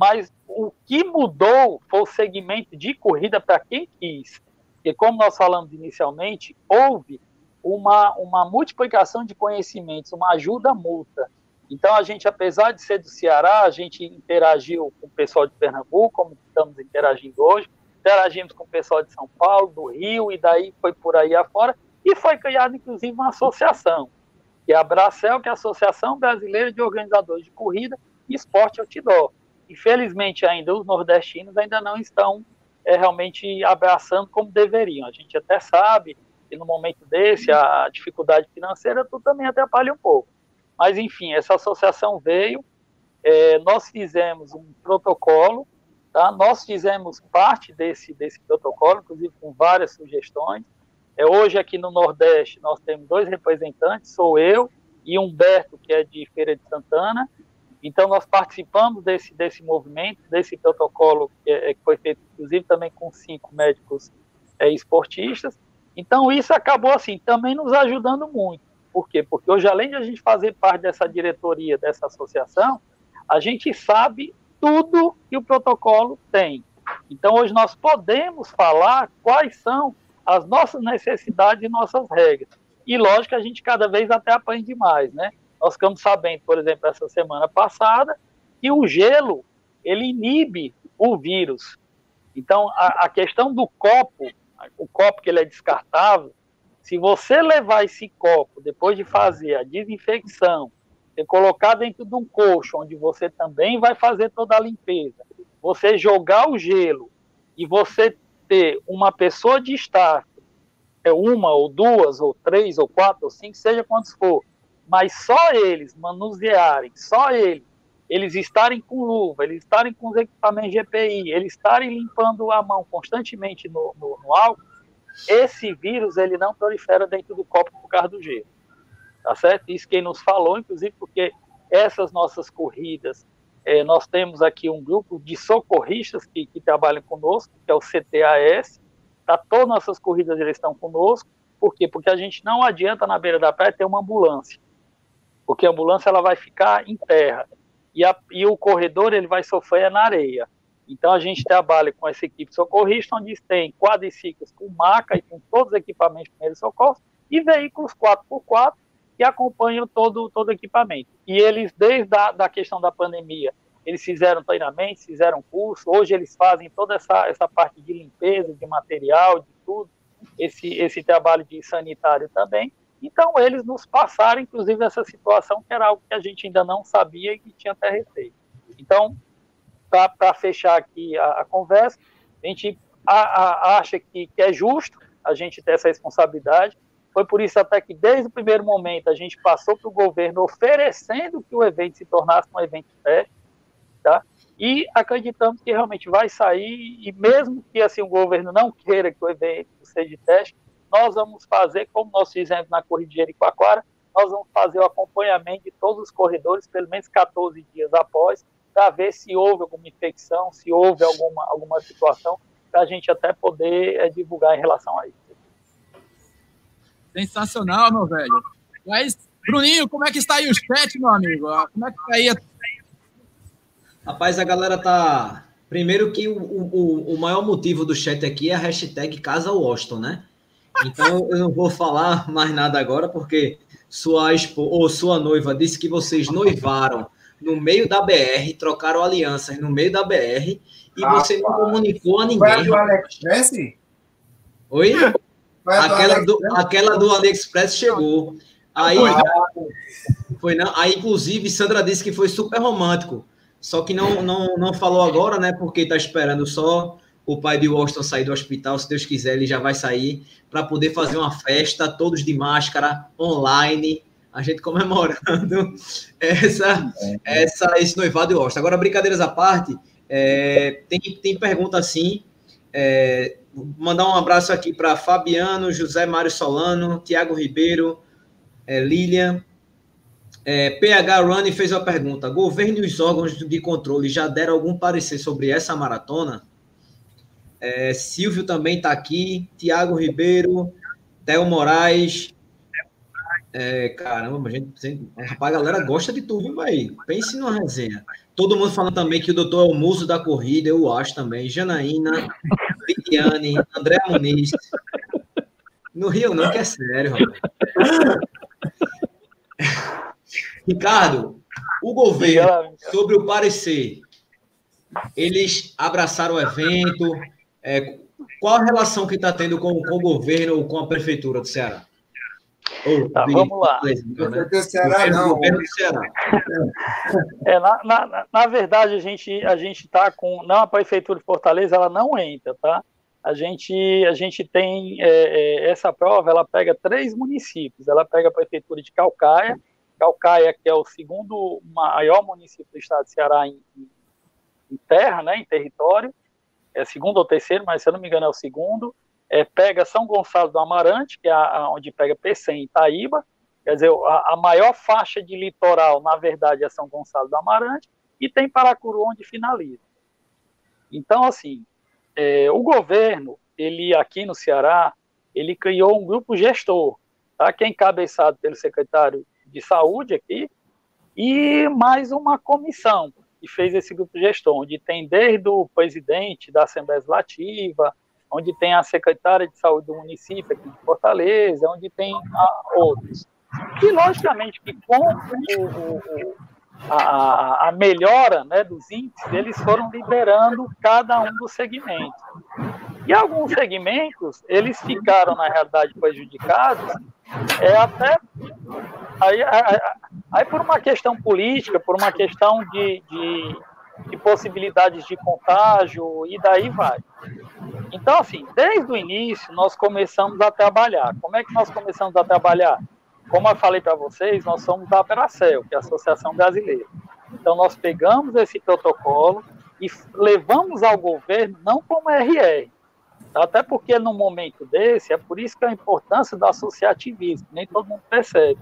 Mas o que mudou foi o segmento de corrida para quem quis. Porque, como nós falamos inicialmente, houve uma, uma multiplicação de conhecimentos, uma ajuda mútua. Então, a gente, apesar de ser do Ceará, a gente interagiu com o pessoal de Pernambuco, como estamos interagindo hoje, interagimos com o pessoal de São Paulo, do Rio, e daí foi por aí afora, e foi criada, inclusive, uma associação, que é a Bracel, que é a Associação Brasileira de Organizadores de Corrida e Esporte Outdoor. infelizmente ainda os nordestinos ainda não estão é, realmente abraçando como deveriam. A gente até sabe que no momento desse a dificuldade financeira tudo também atrapalha um pouco. Mas enfim, essa associação veio, é, nós fizemos um protocolo, tá? Nós fizemos parte desse, desse protocolo, inclusive com várias sugestões. É, hoje aqui no Nordeste nós temos dois representantes, sou eu e Humberto, que é de Feira de Santana. Então, nós participamos desse, desse movimento, desse protocolo que, é, que foi feito, inclusive, também com cinco médicos é, esportistas. Então, isso acabou, assim, também nos ajudando muito. Por quê? Porque hoje, além de a gente fazer parte dessa diretoria, dessa associação, a gente sabe tudo que o protocolo tem. Então, hoje nós podemos falar quais são as nossas necessidades e nossas regras. E, lógico, a gente cada vez até aprende mais, né? Nós ficamos sabendo, por exemplo, essa semana passada, que o gelo, ele inibe o vírus. Então, a, a questão do copo, o copo que ele é descartável, se você levar esse copo, depois de fazer a desinfecção, você colocar dentro de um coxo, onde você também vai fazer toda a limpeza, você jogar o gelo e você ter uma pessoa de estar, é uma ou duas, ou três, ou quatro, ou cinco, seja quantos for, mas só eles manusearem, só eles, eles estarem com luva, eles estarem com os equipamentos G P I, eles estarem limpando a mão constantemente no, no, no álcool, esse vírus, ele não prolifera dentro do copo por causa do gelo, tá certo? Isso quem nos falou, inclusive, porque essas nossas corridas, é, nós temos aqui um grupo de socorristas que, que trabalham conosco, que é o C T A S, tá? Todas nossas corridas, eles estão conosco. Por quê? Porque a gente não adianta na beira da praia ter uma ambulância, porque a ambulância ela vai ficar em terra, e, a, e o corredor ele vai sofrer na areia. Então a gente trabalha com essa equipe socorrista, onde tem quadriciclos com maca e com todos os equipamentos de primeiro socorro, e veículos quatro por quatro que acompanham todo todo o equipamento. E eles, desde a da questão da pandemia, eles fizeram treinamentos, fizeram curso, hoje eles fazem toda essa, essa parte de limpeza, de material, de tudo, esse, esse trabalho de sanitário também. Então, eles nos passaram, inclusive, essa situação, que era algo que a gente ainda não sabia e que tinha até receio. Então, para fechar aqui a, a conversa, a gente a, a, acha que, que é justo a gente ter essa responsabilidade. Foi por isso até que, desde o primeiro momento, a gente passou para o governo oferecendo que o evento se tornasse um evento teste, tá? E acreditamos que realmente vai sair, e mesmo que assim, o governo não queira que o evento seja de teste, nós vamos fazer, como nós fizemos na Corrida de Jericoacoara, nós vamos fazer o acompanhamento de todos os corredores, pelo menos quatorze dias após, para ver se houve alguma infecção, se houve alguma, alguma situação, para a gente até poder é, divulgar em relação a isso. Sensacional, meu velho. Mas, Bruninho, como é que está aí o chat, meu amigo? Como é que está aí? A... Rapaz, a galera tá... Primeiro que o, o, o maior motivo do chat aqui é a hashtag Casa Washington, né? Então, eu não vou falar mais nada agora, porque sua esposa ou sua noiva disse que vocês noivaram no meio da B R, trocaram alianças no meio da B R, e ah, você não comunicou a ninguém. Foi a do AliExpress? Oi? Do aquela, AliExpress? Do, aquela do AliExpress chegou. Aí, ah. foi, não, aí, inclusive, Sandra disse que foi super romântico, só que não, não, não falou agora, né? Porque está esperando só... O pai de Washington sair do hospital, se Deus quiser, ele já vai sair, para poder fazer uma festa, todos de máscara, online, a gente comemorando essa, essa, esse noivado de Washington. Agora, brincadeiras à parte, é, tem, tem pergunta assim, é, mandar um abraço aqui para Fabiano, José Mário Solano, Tiago Ribeiro, é, Lilian. É, P H Running fez uma pergunta: governo e os órgãos de controle já deram algum parecer sobre essa maratona? É, Silvio também está aqui, Tiago Ribeiro, Theo Moraes. É, caramba, a, gente, a galera gosta de tudo, vai. Pense numa resenha. Todo mundo falando também que o doutor é o muso da corrida, eu acho também. Janaína, Viviane, André Muniz. No Rio não, que é sério, rapaz. Ricardo, o governo, sobre o parecer... Eles abraçaram o evento. É, qual a relação que está tendo com, com o governo ou com a prefeitura do Ceará? Oh, tá, vamos lá. Na verdade, a gente a gente está com... Não, a Prefeitura de Fortaleza ela não entra, tá? A gente, a gente tem... É, é, essa prova, ela pega três municípios. Ela pega a Prefeitura de Calcaia. Calcaia, que é o segundo maior município do estado do Ceará em, em terra, né, em território. É segundo ou terceiro, mas se eu não me engano é o segundo. É, pega São Gonçalo do Amarante, que é a, a, onde pega Pecém e Taíba, quer dizer, a, a maior faixa de litoral, na verdade, é São Gonçalo do Amarante, e tem Paracuru, onde finaliza. Então, assim, é, o governo, ele aqui no Ceará, ele criou um grupo gestor, tá? Que é encabeçado pelo secretário de saúde aqui, e mais uma comissão que fez esse grupo gestor, onde tem desde o presidente da Assembleia Legislativa, onde tem a secretária de saúde do município aqui de Fortaleza, onde tem a, outros. E, logicamente, que com o, o, a, a melhora, né, dos índices, eles foram liberando cada um dos segmentos. E alguns segmentos, eles ficaram, na realidade, prejudicados, é, até aí, aí, aí por uma questão política, por uma questão de, de, de possibilidades de contágio, e daí vai. Então, assim, desde o início, nós começamos a trabalhar. Como é que nós começamos a trabalhar? Como eu falei para vocês, nós somos da Bracel, que é a Associação Brasileira. Então, nós pegamos esse protocolo e levamos ao governo, não como R R. Até porque, num momento desse, é por isso que a importância do associativismo, nem todo mundo percebe.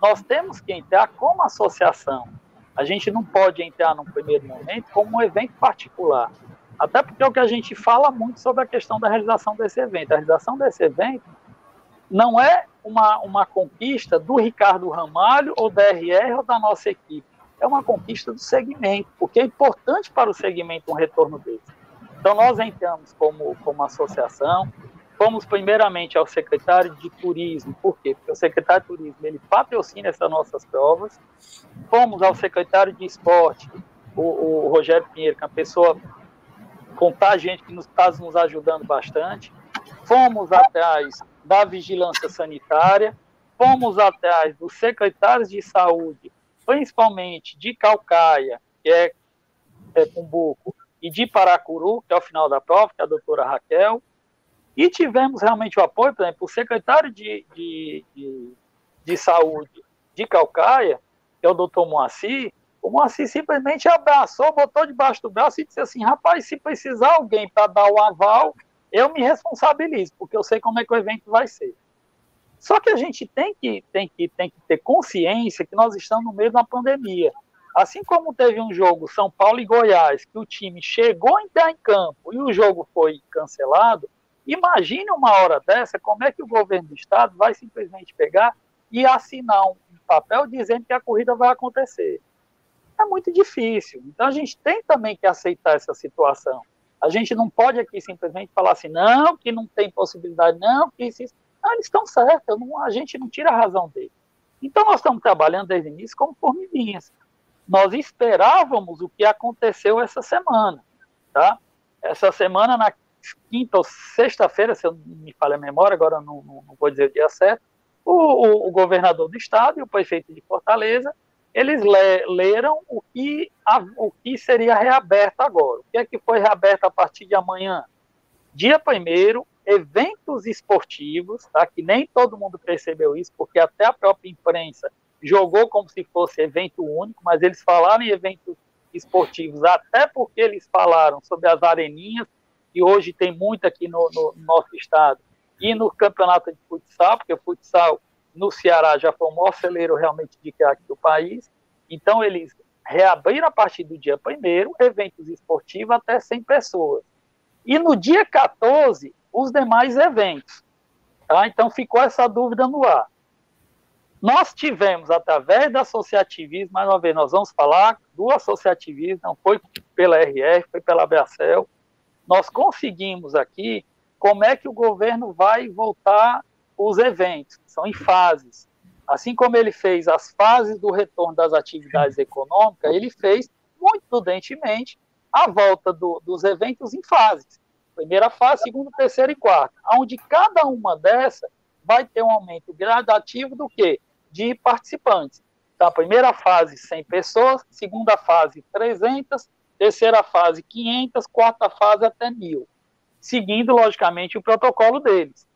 Nós temos que entrar como associação. A gente não pode entrar, num primeiro momento, como um evento particular. Até porque é o que a gente fala muito sobre a questão da realização desse evento. A realização desse evento não é uma, uma conquista do Ricardo Ramalho ou da R R ou da nossa equipe. É uma conquista do segmento, porque é importante para o segmento um retorno desse. Então, nós entramos como, como associação, fomos primeiramente ao secretário de turismo. Por quê? Porque o secretário de turismo ele patrocina essas nossas provas. Fomos ao secretário de esporte, o, o Rogério Pinheiro, que é uma pessoa... contar gente que está nos, nos ajudando bastante, fomos atrás da vigilância sanitária, fomos atrás dos secretários de saúde, principalmente de Calcaia, que é, é Cumbuco, e de Paracuru, que é o final da prova, que é a doutora Raquel, e tivemos realmente o apoio, por exemplo, o secretário de, de, de, de saúde de Calcaia, que é o doutor Moacir. O Moacir simplesmente abraçou, botou debaixo do braço e disse assim, rapaz, se precisar alguém para dar o aval, eu me responsabilizo, porque eu sei como é que o evento vai ser. Só que a gente tem que, tem que, tem que ter consciência que nós estamos no meio de uma pandemia. Assim como teve um jogo São Paulo e Goiás, que o time chegou a entrar em campo e o jogo foi cancelado, imagine uma hora dessa, como é que o governo do estado vai simplesmente pegar e assinar um papel dizendo que a corrida vai acontecer. É muito difícil. Então, a gente tem também que aceitar essa situação. A gente não pode aqui simplesmente falar assim, não, que não tem possibilidade, não, que isso... Não, eles estão certos, não, a gente não tira a razão deles. Então, nós estamos trabalhando desde o início como formiguinhas. Nós esperávamos o que aconteceu essa semana, tá? Essa semana, na quinta ou sexta-feira, se eu não me falha a memória, agora não, não, não vou dizer o dia certo, o, o, o governador do estado e o prefeito de Fortaleza eles leram o que, a, o que seria reaberto agora. O que é que foi reaberto a partir de amanhã? Dia primeiro, eventos esportivos, tá? Que nem todo mundo percebeu isso, porque até a própria imprensa jogou como se fosse evento único, mas eles falaram em eventos esportivos, até porque eles falaram sobre as areninhas, que hoje tem muito aqui no, no nosso estado, e no campeonato de futsal, porque o futsal no Ceará já foi o maior celeiro realmente de craque do país. Então, eles reabriram a partir do dia primeiro eventos esportivos até cem pessoas. E no dia quatorze, os demais eventos. Tá? Então, ficou essa dúvida no ar. Nós tivemos, através do associativismo, mais uma vez, nós vamos falar do associativismo, não foi pela R R, foi pela Bracel. Nós conseguimos aqui como é que o governo vai voltar os eventos, são em fases. Assim como ele fez as fases do retorno das atividades econômicas, ele fez, muito prudentemente, a volta do, dos eventos em fases. Primeira fase, segunda, terceira e quarta. Onde cada uma dessas vai ter um aumento gradativo do quê? De participantes. Então, a primeira fase, cem pessoas, segunda fase, trezentas, terceira fase, quinhentas, quarta fase, até mil. Seguindo, logicamente, o protocolo deles.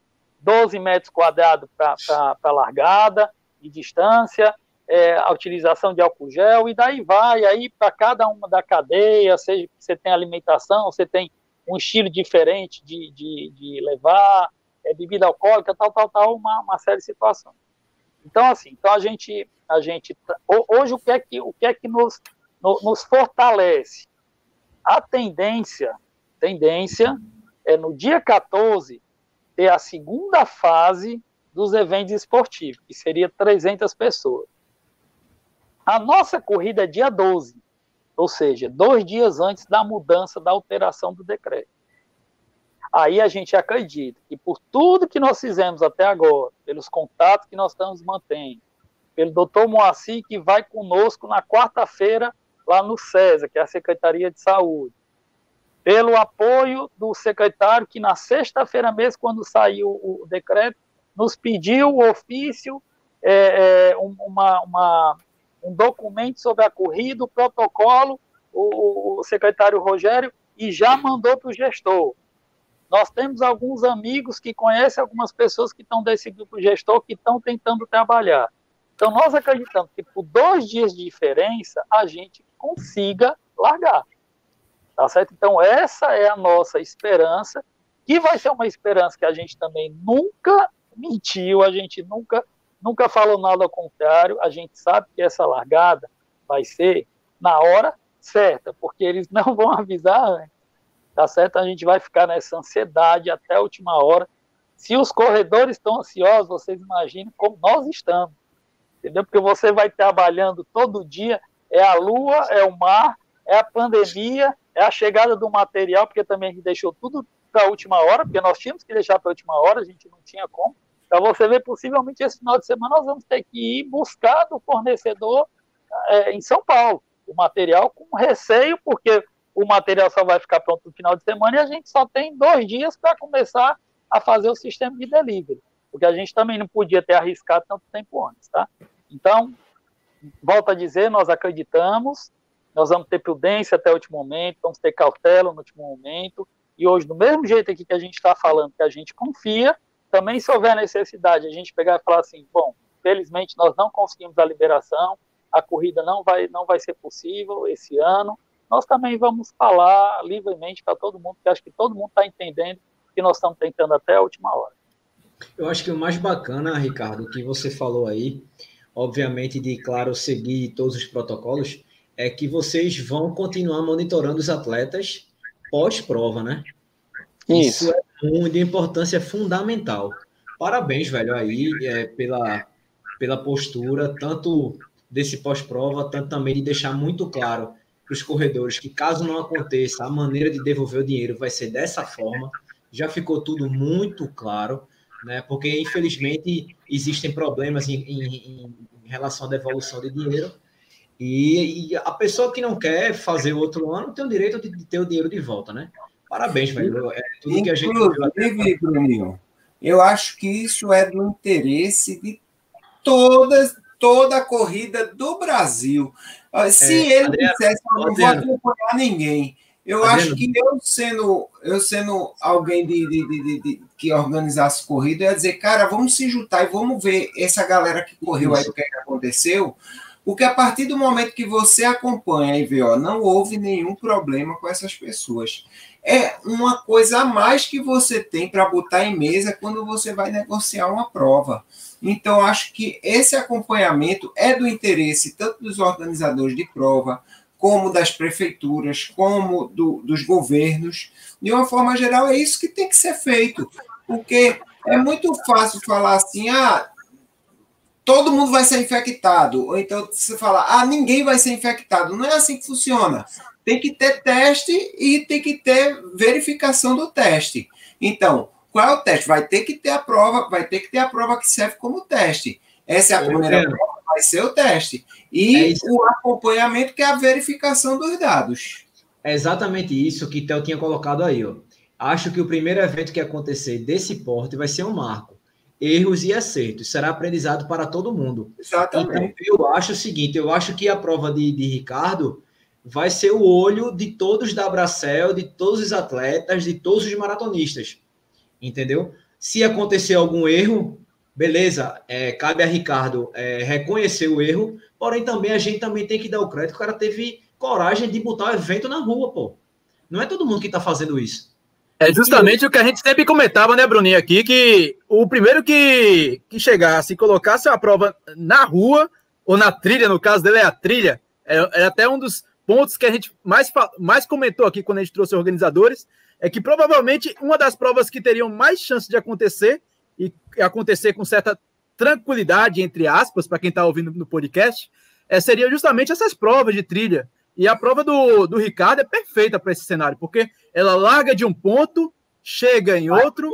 doze metros quadrados para largada e distância, é, a utilização de álcool gel, e daí vai, aí para cada uma da cadeia, seja que você tem alimentação, você tem um estilo diferente de, de, de levar, é, bebida alcoólica, tal, tal, tal, uma, uma série de situações. Então, assim, então a gente, a gente hoje o que é que, o que, é que nos, no, nos fortalece? A tendência, tendência é no dia quatorze, ter a segunda fase dos eventos esportivos, que seria trezentas pessoas. A nossa corrida é dia doze, ou seja, dois dias antes da mudança, da alteração do decreto. Aí a gente acredita que por tudo que nós fizemos até agora, pelos contatos que nós estamos mantendo, pelo doutor Moacir, que vai conosco na quarta-feira lá no SESA, que é a Secretaria de Saúde, pelo apoio do secretário, que na sexta-feira mesmo, quando saiu o decreto, nos pediu o ofício, é, é, uma, uma, um documento sobre a corrida, o protocolo, o, o secretário Rogério, e já mandou para o gestor. Nós temos alguns amigos que conhecem algumas pessoas que estão desse grupo gestor, que estão tentando trabalhar. Então, nós acreditamos que por dois dias de diferença, a gente consiga largar. Tá certo? Então, essa é a nossa esperança, que vai ser uma esperança que a gente também nunca mentiu, a gente nunca, nunca falou nada ao contrário, a gente sabe que essa largada vai ser na hora certa, porque eles não vão avisar antes, tá certo? A gente vai ficar nessa ansiedade até a última hora. Se os corredores estão ansiosos, vocês imaginem como nós estamos, entendeu? Porque você vai trabalhando todo dia, é a lua, é o mar, é a pandemia, é a chegada do material, porque também a gente deixou tudo para a última hora, porque nós tínhamos que deixar para a última hora, a gente não tinha como. Então, você vê, possivelmente, esse final de semana, nós vamos ter que ir buscar do fornecedor é, em São Paulo, o material, com receio, porque o material só vai ficar pronto no final de semana, e a gente só tem dois dias para começar a fazer o sistema de delivery, porque a gente também não podia ter arriscado tanto tempo antes, tá? Então, volto a dizer, nós acreditamos, nós vamos ter prudência até o último momento, vamos ter cautela no último momento, e hoje, do mesmo jeito aqui que a gente está falando, que a gente confia, também se houver necessidade, a gente pegar e falar assim, bom, felizmente nós não conseguimos a liberação, a corrida não vai, não vai ser possível esse ano, nós também vamos falar livremente para todo mundo, porque acho que todo mundo está entendendo que nós estamos tentando até a última hora. Eu acho que o mais bacana, Ricardo, que você falou aí, obviamente de, claro, seguir todos os protocolos, é que vocês vão continuar monitorando os atletas pós-prova, né? Isso. Isso é muito de importância fundamental. Parabéns, velho, aí é, pela, pela postura, tanto desse pós-prova, tanto também de deixar muito claro para os corredores que, caso não aconteça, a maneira de devolver o dinheiro vai ser dessa forma. Já ficou tudo muito claro, né? Porque, infelizmente, existem problemas em, em, em relação à devolução de dinheiro. E, e a pessoa que não quer fazer o outro ano tem o direito de, de ter o dinheiro de volta, né? Parabéns, velho. É tudo inclusive, que a gente... Bruninho, eu acho que isso é do interesse de todas, toda a corrida do Brasil. Se é, ele Adriano, dissesse, eu não vou acompanhar ninguém. Eu Adriano. acho que eu sendo, eu sendo alguém de, de, de, de, de, que organizasse corrida, eu ia dizer, cara, vamos se juntar e vamos ver essa galera que correu aí, o que aconteceu... Porque a partir do momento que você acompanha e vê, ó, não houve nenhum problema com essas pessoas. É uma coisa a mais que você tem para botar em mesa quando você vai negociar uma prova. Então, acho que esse acompanhamento é do interesse tanto dos organizadores de prova, como das prefeituras, como do, dos governos. De uma forma geral, é isso que tem que ser feito. Porque é muito fácil falar assim, ah, todo mundo vai ser infectado. Ou então você fala, ah, ninguém vai ser infectado. Não é assim que funciona. Tem que ter teste e tem que ter verificação do teste. Então, qual é o teste? Vai ter que ter a prova, vai ter que ter a prova que serve como teste. Essa é a primeira prova, vai ser o teste. E o acompanhamento, que é a verificação dos dados. É exatamente isso que o Theo tinha colocado aí, ó. Acho que o primeiro evento que acontecer desse porte vai ser um marco. erros e acertos. Será aprendizado para todo mundo. Exatamente. Então, eu acho o seguinte, eu acho que a prova de, de Ricardo vai ser o olho de todos da Bracel, de todos os atletas, de todos os maratonistas. Entendeu? Se acontecer algum erro, beleza, é, cabe a Ricardo é, reconhecer o erro, porém também a gente também tem que dar o crédito, o cara teve coragem de botar o evento na rua, pô. Não é todo mundo que está fazendo isso. É justamente o que a gente sempre comentava, né, Bruninho, aqui, que o primeiro que, que chegasse e colocasse a prova na rua, ou na trilha, no caso dele é a trilha, é, é até um dos pontos que a gente mais, mais comentou aqui quando a gente trouxe organizadores, é que provavelmente uma das provas que teriam mais chance de acontecer, e acontecer com certa tranquilidade, entre aspas, para quem está ouvindo no podcast, é, seria justamente essas provas de trilha. E a prova do, do Ricardo é perfeita para esse cenário, porque ela larga de um ponto, chega em outro.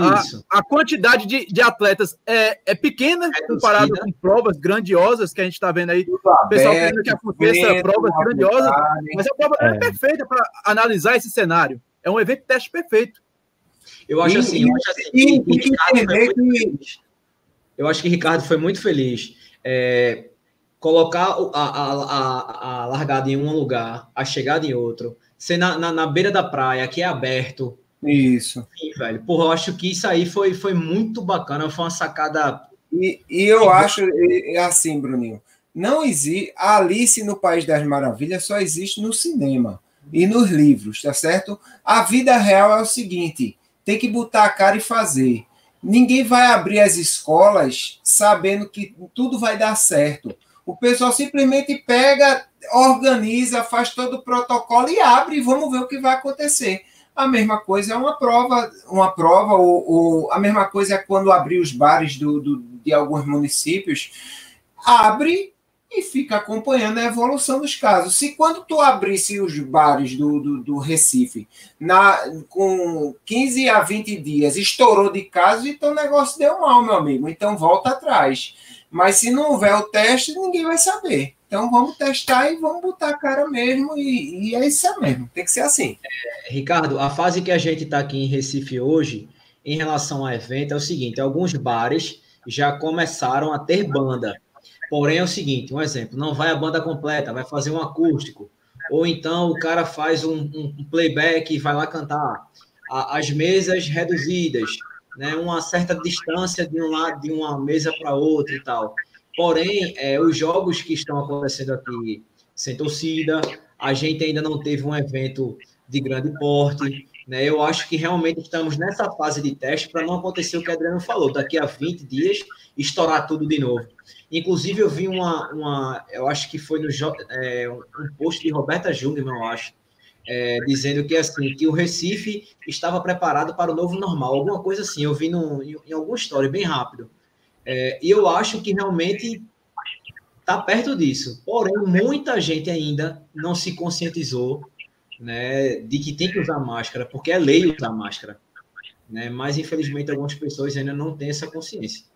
Ah, isso. A, a quantidade de, de atletas é, é pequena é comparada com provas grandiosas que a gente está vendo aí. Tudo o pessoal aberto, querendo que aconteça vento, provas grandiosas, verdade, mas a prova é, é perfeita para analisar esse cenário. É um evento teste perfeito. Eu acho e, assim. Eu acho, assim, e, que Ricardo que... eu acho que Ricardo foi muito feliz. É... Colocar a, a, a, a largada em um lugar, a chegada em outro, ser na, na, na beira da praia, que é aberto. Isso. Sim, velho. Porra, eu acho que isso aí foi, foi muito bacana, foi uma sacada... E, e eu acho, é assim, Bruninho, não existe... A Alice no País das Maravilhas só existe no cinema e nos livros, tá certo? A vida real é o seguinte, tem que botar a cara e fazer. Ninguém vai abrir as escolas sabendo que tudo vai dar certo. O pessoal simplesmente pega, organiza, faz todo o protocolo e abre e vamos ver o que vai acontecer. A mesma coisa é uma prova, uma prova ou, ou a mesma coisa é quando abrir os bares do, do, de alguns municípios, abre e fica acompanhando a evolução dos casos. Se quando tu abrisse os bares do, do, do Recife na, com quinze a vinte dias, estourou de casos, então o negócio deu mal, meu amigo. Então volta atrás. Mas se não houver o teste, ninguém vai saber. Então vamos testar e vamos botar a cara mesmo. E, e é isso mesmo, tem que ser assim. É, Ricardo, a fase que a gente está aqui em Recife hoje, em relação ao evento, é o seguinte. Alguns bares já começaram a ter banda. Porém é o seguinte, um exemplo, não vai a banda completa, vai fazer um acústico. Ou então o cara faz um, um, um playback e vai lá cantar. A, as mesas reduzidas. Né, uma certa distância de um lado, de uma mesa para outra e tal. Porém, é, os jogos que estão acontecendo aqui sem torcida, a gente ainda não teve um evento de grande porte. Né? Eu acho que realmente estamos nessa fase de teste para não acontecer o que o Adriano falou. Daqui a vinte dias, estourar tudo de novo. Inclusive, eu vi uma... uma eu acho que foi no é, um post de Roberta Jungmann, eu acho. É, dizendo que, assim, que o Recife estava preparado para o novo normal, alguma coisa assim, eu vi no, em, em alguma história, bem rápido. É, e eu acho que realmente está perto disso. Porém, muita gente ainda não se conscientizou, né, de que tem que usar máscara, porque é lei usar máscara. Né? Mas, infelizmente, algumas pessoas ainda não têm essa consciência.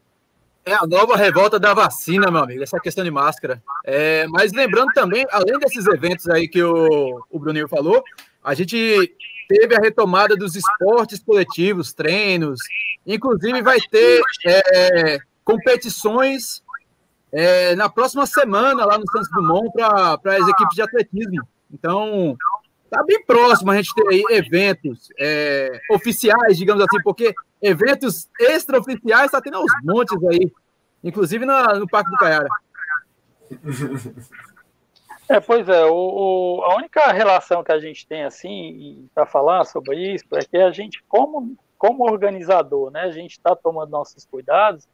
É a nova revolta da vacina, meu amigo, essa questão de máscara. É, mas lembrando também, além desses eventos aí que o, o Bruninho falou, a gente teve a retomada dos esportes coletivos, treinos, inclusive vai ter é, competições é, na próxima semana lá no Santos Dumont para as equipes de atletismo. Então, está bem próximo a gente ter aí eventos é, oficiais, digamos assim, porque... Eventos extraoficiais está tendo aos montes aí, inclusive na, no Parque do Caiara. É, pois é, o, o, a única relação que a gente tem assim para falar sobre isso é que a gente, como, como organizador, né, a gente está tomando nossos cuidados,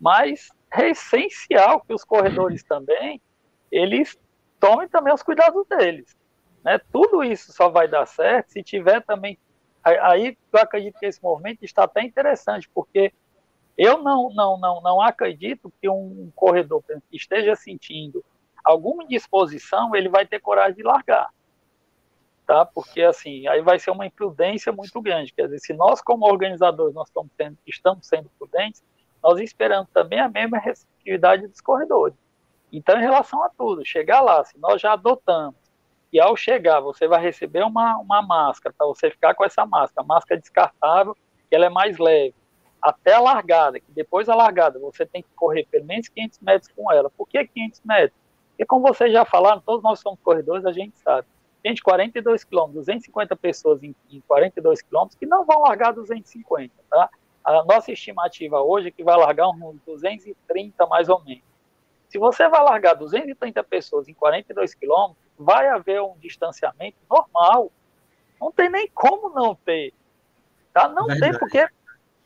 mas é essencial que os corredores também, eles tomem também os cuidados deles. Né? Tudo isso só vai dar certo se tiver também. Aí eu acredito que esse movimento está até interessante, porque eu não, não, não, não acredito que um corredor que esteja sentindo alguma indisposição, ele vai ter coragem de largar, tá? Porque assim, aí vai ser uma imprudência muito grande, quer dizer, se nós como organizadores nós estamos sendo, estamos sendo prudentes, nós esperamos também a mesma receptividade dos corredores. Então, em relação a tudo, chegar lá, se nós já adotamos, e ao chegar, você vai receber uma, uma máscara, para você ficar com essa máscara, máscara descartável, que ela é mais leve. até a largada, que depois a largada você tem que correr pelo menos quinhentos metros com ela. Por que quinhentos metros? Porque, como vocês já falaram, todos nós somos corredores, a gente sabe. Tem de quarenta e dois quilômetros, duzentas e cinquenta pessoas em, em quarenta e dois quilômetros que não vão largar duzentos e cinquenta, tá? A nossa estimativa hoje é que vai largar uns duzentos e trinta, mais ou menos. Se você vai largar duzentas e trinta pessoas em quarenta e dois quilômetros, vai haver um distanciamento normal. Não tem nem como não ter. Tá? Não tem, porque...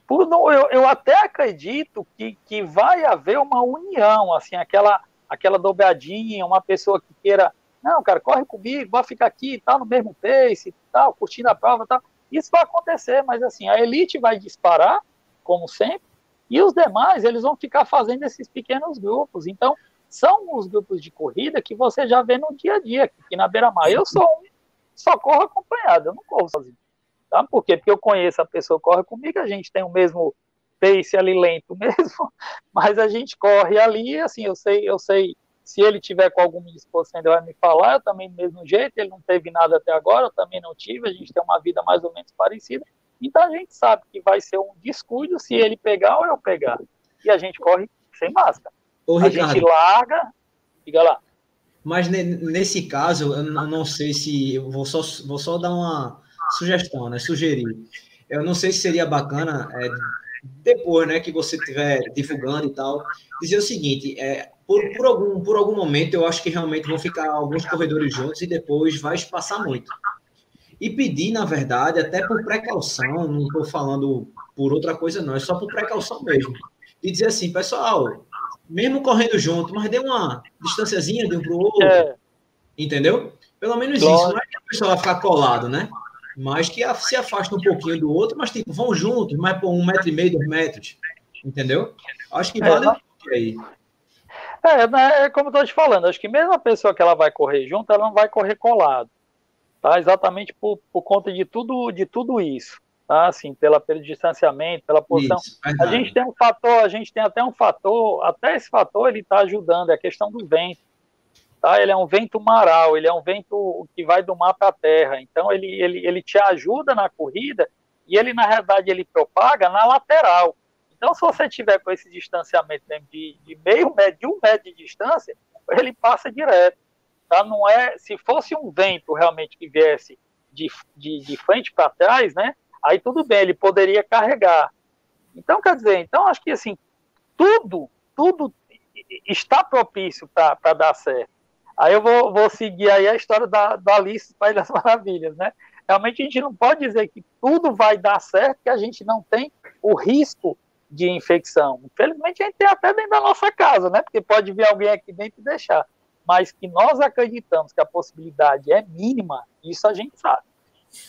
Por, não, eu, eu até acredito que, que vai haver uma união, assim, aquela, aquela dobradinha, uma pessoa que queira... Não, cara, corre comigo, vai ficar aqui, tá, no mesmo pace, tal, curtindo a prova, tal. Isso vai acontecer, mas assim, a elite vai disparar, como sempre, e os demais, eles vão ficar fazendo esses pequenos grupos. Então, são os grupos de corrida que você já vê no dia a dia, aqui na beira-mar. Eu sou um, só corro acompanhado, eu não corro sozinho. Tá? Por quê? Porque eu conheço a pessoa que corre comigo, a gente tem o mesmo pace ali lento mesmo, mas a gente corre ali, assim, eu sei, eu sei... Se ele tiver com alguma disposição, ele vai me falar, eu também do mesmo jeito, ele não teve nada até agora, eu também não tive, a gente tem uma vida mais ou menos parecida, então a gente sabe que vai ser um descuido se ele pegar ou eu pegar, e a gente corre sem máscara. Ô, a Ricardo, gente larga, fica lá. Mas nesse caso, eu não sei se, eu vou só, vou só dar uma sugestão, né, sugerir, eu não sei se seria bacana, é, depois, né, que você estiver divulgando e tal, dizer o seguinte, é, Por, por, algum, por algum momento, eu acho que realmente vão ficar alguns corredores juntos e depois vai espaçar muito. E pedir, na verdade, até por precaução, não estou falando por outra coisa não, é só por precaução mesmo. E dizer assim, pessoal, mesmo correndo junto, mas dê uma distanciazinha de um para o outro, é. Entendeu? Pelo menos claro. Isso, não é que a pessoa vai ficar colado, né? Mas que se afasta um pouquinho do outro, mas tipo, vão juntos, mais por um metro e meio, dois metros, entendeu? Acho que vale é. Aí. É, né, como eu estou te falando, acho que mesmo a pessoa que ela vai correr junto, ela não vai correr colado, tá? Exatamente por, por conta de tudo, de tudo isso, tá? Assim, pela, pelo distanciamento, pela posição. Isso, a gente tem um fator, a gente tem até um fator, até esse fator ele está ajudando, é a questão do vento, tá? Ele é um vento maral, ele é um vento que vai do mar para a terra, então ele, ele, ele te ajuda na corrida e ele, na realidade, ele propaga na lateral. Então, se você tiver com esse distanciamento de, de meio metro, de um metro de distância, ele passa direto. Tá? Não é, se fosse um vento realmente que viesse de, de, de frente para trás, né? Aí tudo bem, ele poderia carregar. Então, quer dizer, então acho que assim, tudo, tudo está propício para dar certo. Aí eu vou, vou seguir aí a história da, da Alice para das Maravilhas, né? Realmente a gente não pode dizer que tudo vai dar certo, que a gente não tem o risco de infecção. Infelizmente, a gente tem até dentro da nossa casa, né? Porque pode vir alguém aqui dentro e deixar. Mas que nós acreditamos que a possibilidade é mínima, isso a gente sabe.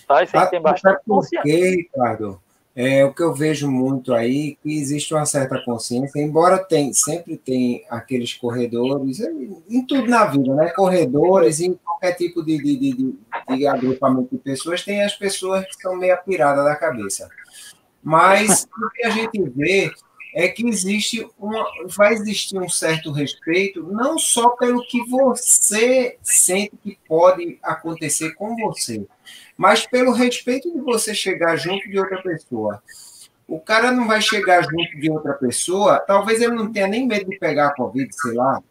Tá? Isso a gente tem bastante consciência. Porque, Ricardo, é, o que eu vejo muito aí, que existe uma certa consciência, embora tem, sempre tem aqueles corredores, em tudo na vida, né? Corredores, em qualquer tipo de, de, de, de agrupamento de pessoas, tem as pessoas que são meio apiradas da cabeça. Mas o que a gente vê é que existe uma, vai existir um certo respeito, não só pelo que você sente que pode acontecer com você, mas pelo respeito de você chegar junto de outra pessoa. O cara não vai chegar junto de outra pessoa, talvez ele não tenha nem medo de pegar a Covid, sei lá,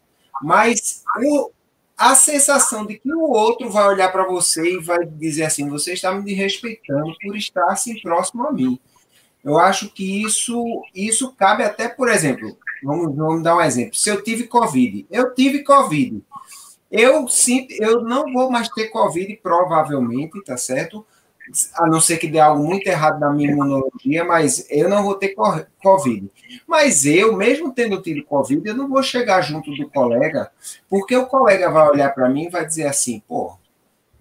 mas o, a sensação de que o outro vai olhar para você e vai dizer assim, você está me desrespeitando por estar assim próximo a mim. Eu acho que isso, isso cabe até, por exemplo, vamos, vamos dar um exemplo. Se eu tive Covid, eu tive Covid. Eu, sinto, eu não vou mais ter Covid, provavelmente, tá certo? A não ser que dê algo muito errado na minha imunologia, mas eu não vou ter Covid. Mas eu, mesmo tendo tido Covid, eu não vou chegar junto do colega, porque o colega vai olhar para mim e vai dizer assim, pô,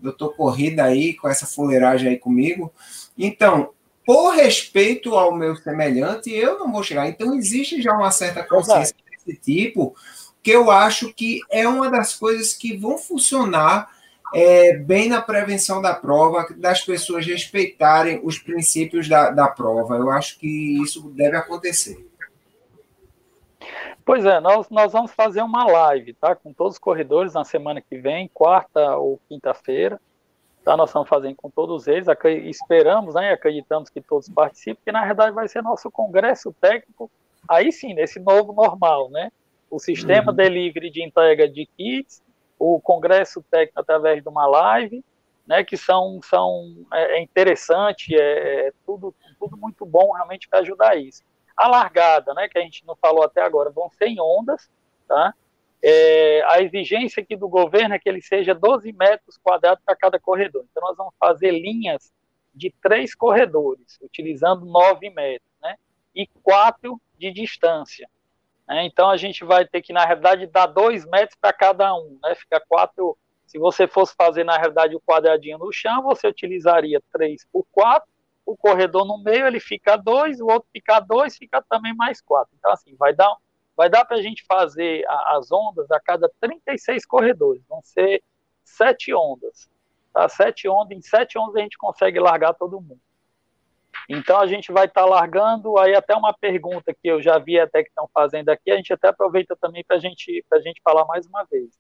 eu tô corrida aí, com essa fuleiragem aí comigo. Então... Por respeito ao meu semelhante, eu não vou chegar. Então, existe já uma certa consciência desse tipo, que eu acho que é uma das coisas que vão funcionar é, bem na prevenção da prova, das pessoas respeitarem os princípios da, da prova. Eu acho que isso deve acontecer. Pois é, nós, nós vamos fazer uma live, tá? Com todos os corredores na semana que vem, quarta ou quinta-feira. Então, nós estamos fazendo com todos eles, esperamos, né, acreditamos que todos participem, porque, na verdade, vai ser nosso congresso técnico, aí sim, nesse novo normal, né? O sistema uhum. delivery de entrega de kits, o congresso técnico através de uma live, né, que são, são é, é interessante, é, é tudo, tudo muito bom realmente para ajudar isso. A largada, né, que a gente não falou até agora, vão ser em ondas, tá? É, a exigência aqui do governo é que ele seja doze metros quadrados para cada corredor. Então, nós vamos fazer linhas de três corredores, utilizando nove metros, né? E quatro de distância. Né? Então, a gente vai ter que, na realidade, dar dois metros para cada um, né? Fica quatro. Se você fosse fazer, na realidade, o quadradinho no chão, você utilizaria três por quatro, o corredor no meio, ele fica dois, o outro fica dois, fica também mais quatro. Então, assim, vai dar... Vai dar para a gente fazer a, as ondas a cada trinta e seis corredores. Vão ser sete ondas. Tá? Sete ondas. Em sete ondas a gente consegue largar todo mundo. Então a gente vai estar tá largando. Aí até uma pergunta que eu já vi até que estão fazendo aqui. A gente até aproveita também para gente, a gente falar mais uma vez.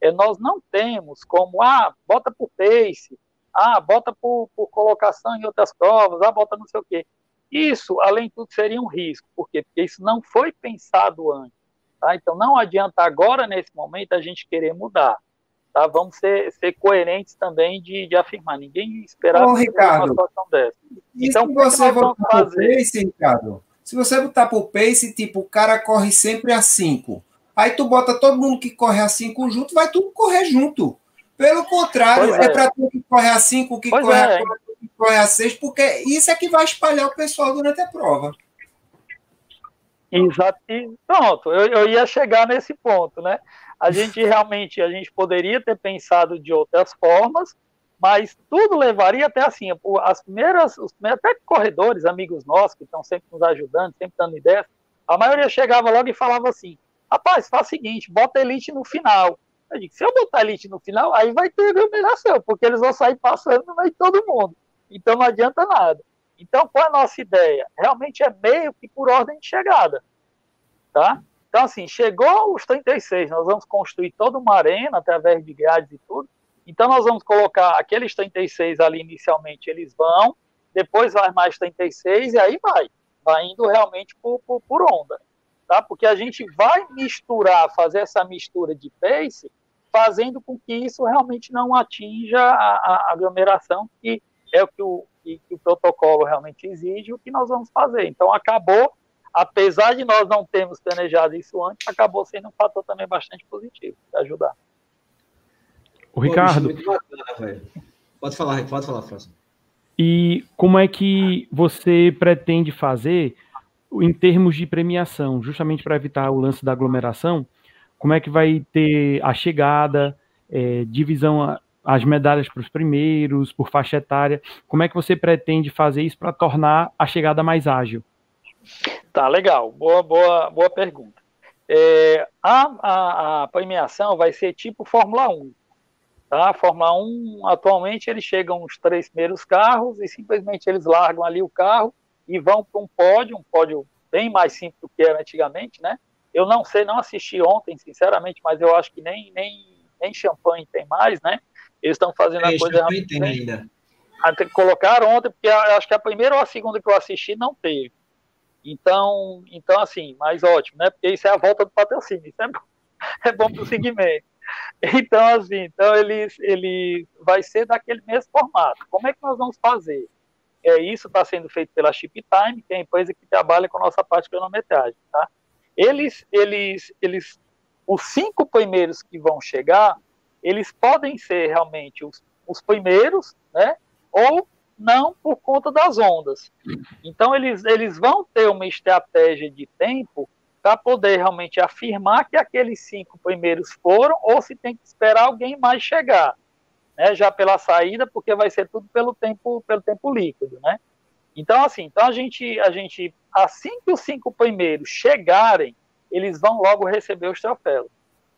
É, nós não temos como, ah, bota por pace, ah, bota por, por colocação em outras provas, ah, bota não sei o quê. Isso, além de tudo, seria um risco. Por quê? Porque isso não foi pensado antes. Tá? Então, não adianta agora, nesse momento, a gente querer mudar. Tá? Vamos ser, ser coerentes também de, de afirmar. Ninguém esperava uma situação dessa. E então, se você botar fazer? Pro pace, Ricardo, se você botar para o pace, tipo, o cara corre sempre a cinco. Aí tu bota todo mundo que corre a cinco junto, vai tudo correr junto. Pelo contrário, é, é para tu que corre a cinco, que pois corre é, a quatro. Corre a seis, porque isso é que vai espalhar o pessoal durante a prova. Exato. Pronto, eu, eu ia chegar nesse ponto, né? A gente realmente, a gente poderia ter pensado de outras formas, mas tudo levaria até assim, as primeiras, os primeiros, até corredores, amigos nossos, que estão sempre nos ajudando, sempre dando ideias, a maioria chegava logo e falava assim, rapaz, faz o seguinte, bota a elite no final. Eu digo, se eu botar a elite no final, aí vai ter aglomeração, porque eles vão sair passando no meio de todo mundo. Então, não adianta nada. Então, qual é a nossa ideia? Realmente é meio que por ordem de chegada. Tá? Então, assim, chegou os trinta e seis, nós vamos construir toda uma arena, através de grades e tudo. Então, nós vamos colocar aqueles trinta e seis ali inicialmente, eles vão, depois vai mais trinta e seis e aí vai. Vai indo realmente por, por, por onda. Tá? Porque a gente vai misturar, fazer essa mistura de pace, fazendo com que isso realmente não atinja a, a aglomeração que é o que o, que o protocolo realmente exige, o que nós vamos fazer. Então, acabou, apesar de nós não termos planejado isso antes, acabou sendo um fator também bastante positivo, para ajudar. O Ricardo... Pô, bacana, pode falar, pode falar, França. E como é que você pretende fazer em termos de premiação, justamente para evitar o lance da aglomeração? Como é que vai ter a chegada, é, divisão... A... as medalhas para os primeiros, por faixa etária, como é que você pretende fazer isso para tornar a chegada mais ágil? Tá, legal, boa, boa, boa pergunta. É, a, a, a premiação vai ser tipo Fórmula um, tá? A Fórmula um, atualmente, eles chegam os três primeiros carros e simplesmente eles largam ali o carro e vão para um pódio, um pódio bem mais simples do que era antigamente, né? Eu não sei, não assisti ontem, sinceramente, mas eu acho que nem, nem, nem champanhe tem mais, né? Eles estão fazendo é, a coisa... Tem ainda. Colocaram ontem, porque acho que a primeira ou a segunda que eu assisti não teve. Então, então assim, mas ótimo, né? Porque isso é a volta do patrocínio, isso é bom, é bom para o segmento. Então, assim, então ele, ele vai ser daquele mesmo formato. Como é que nós vamos fazer? É, isso está sendo feito pela Chip Time, que é a empresa que trabalha com a nossa parte de cronometragem, tá? Eles, eles, eles, os cinco primeiros que vão chegar... eles podem ser realmente os, os primeiros, né? Ou não, por conta das ondas. Então, eles, eles vão ter uma estratégia de tempo para poder realmente afirmar que aqueles cinco primeiros foram, ou se tem que esperar alguém mais chegar, né? Já pela saída, porque vai ser tudo pelo tempo, pelo tempo líquido, né? Então, assim, então a gente, a gente, assim que os cinco primeiros chegarem, eles vão logo receber os troféus.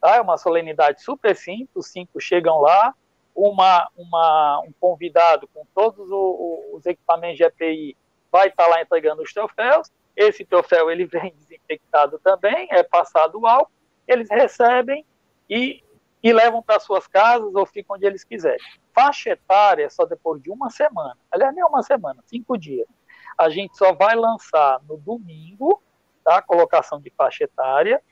É uma solenidade super simples, os cinco chegam lá, uma, uma, um convidado com todos o, os equipamentos de E P I vai estar lá entregando os troféus, esse troféu ele vem desinfectado também, é passado o álcool, eles recebem e e levam para suas casas ou ficam onde eles quiserem. Faixa etária só depois de uma semana, aliás, nem uma semana, cinco dias. A gente só vai lançar no domingo, tá? Colocação de faixa etária.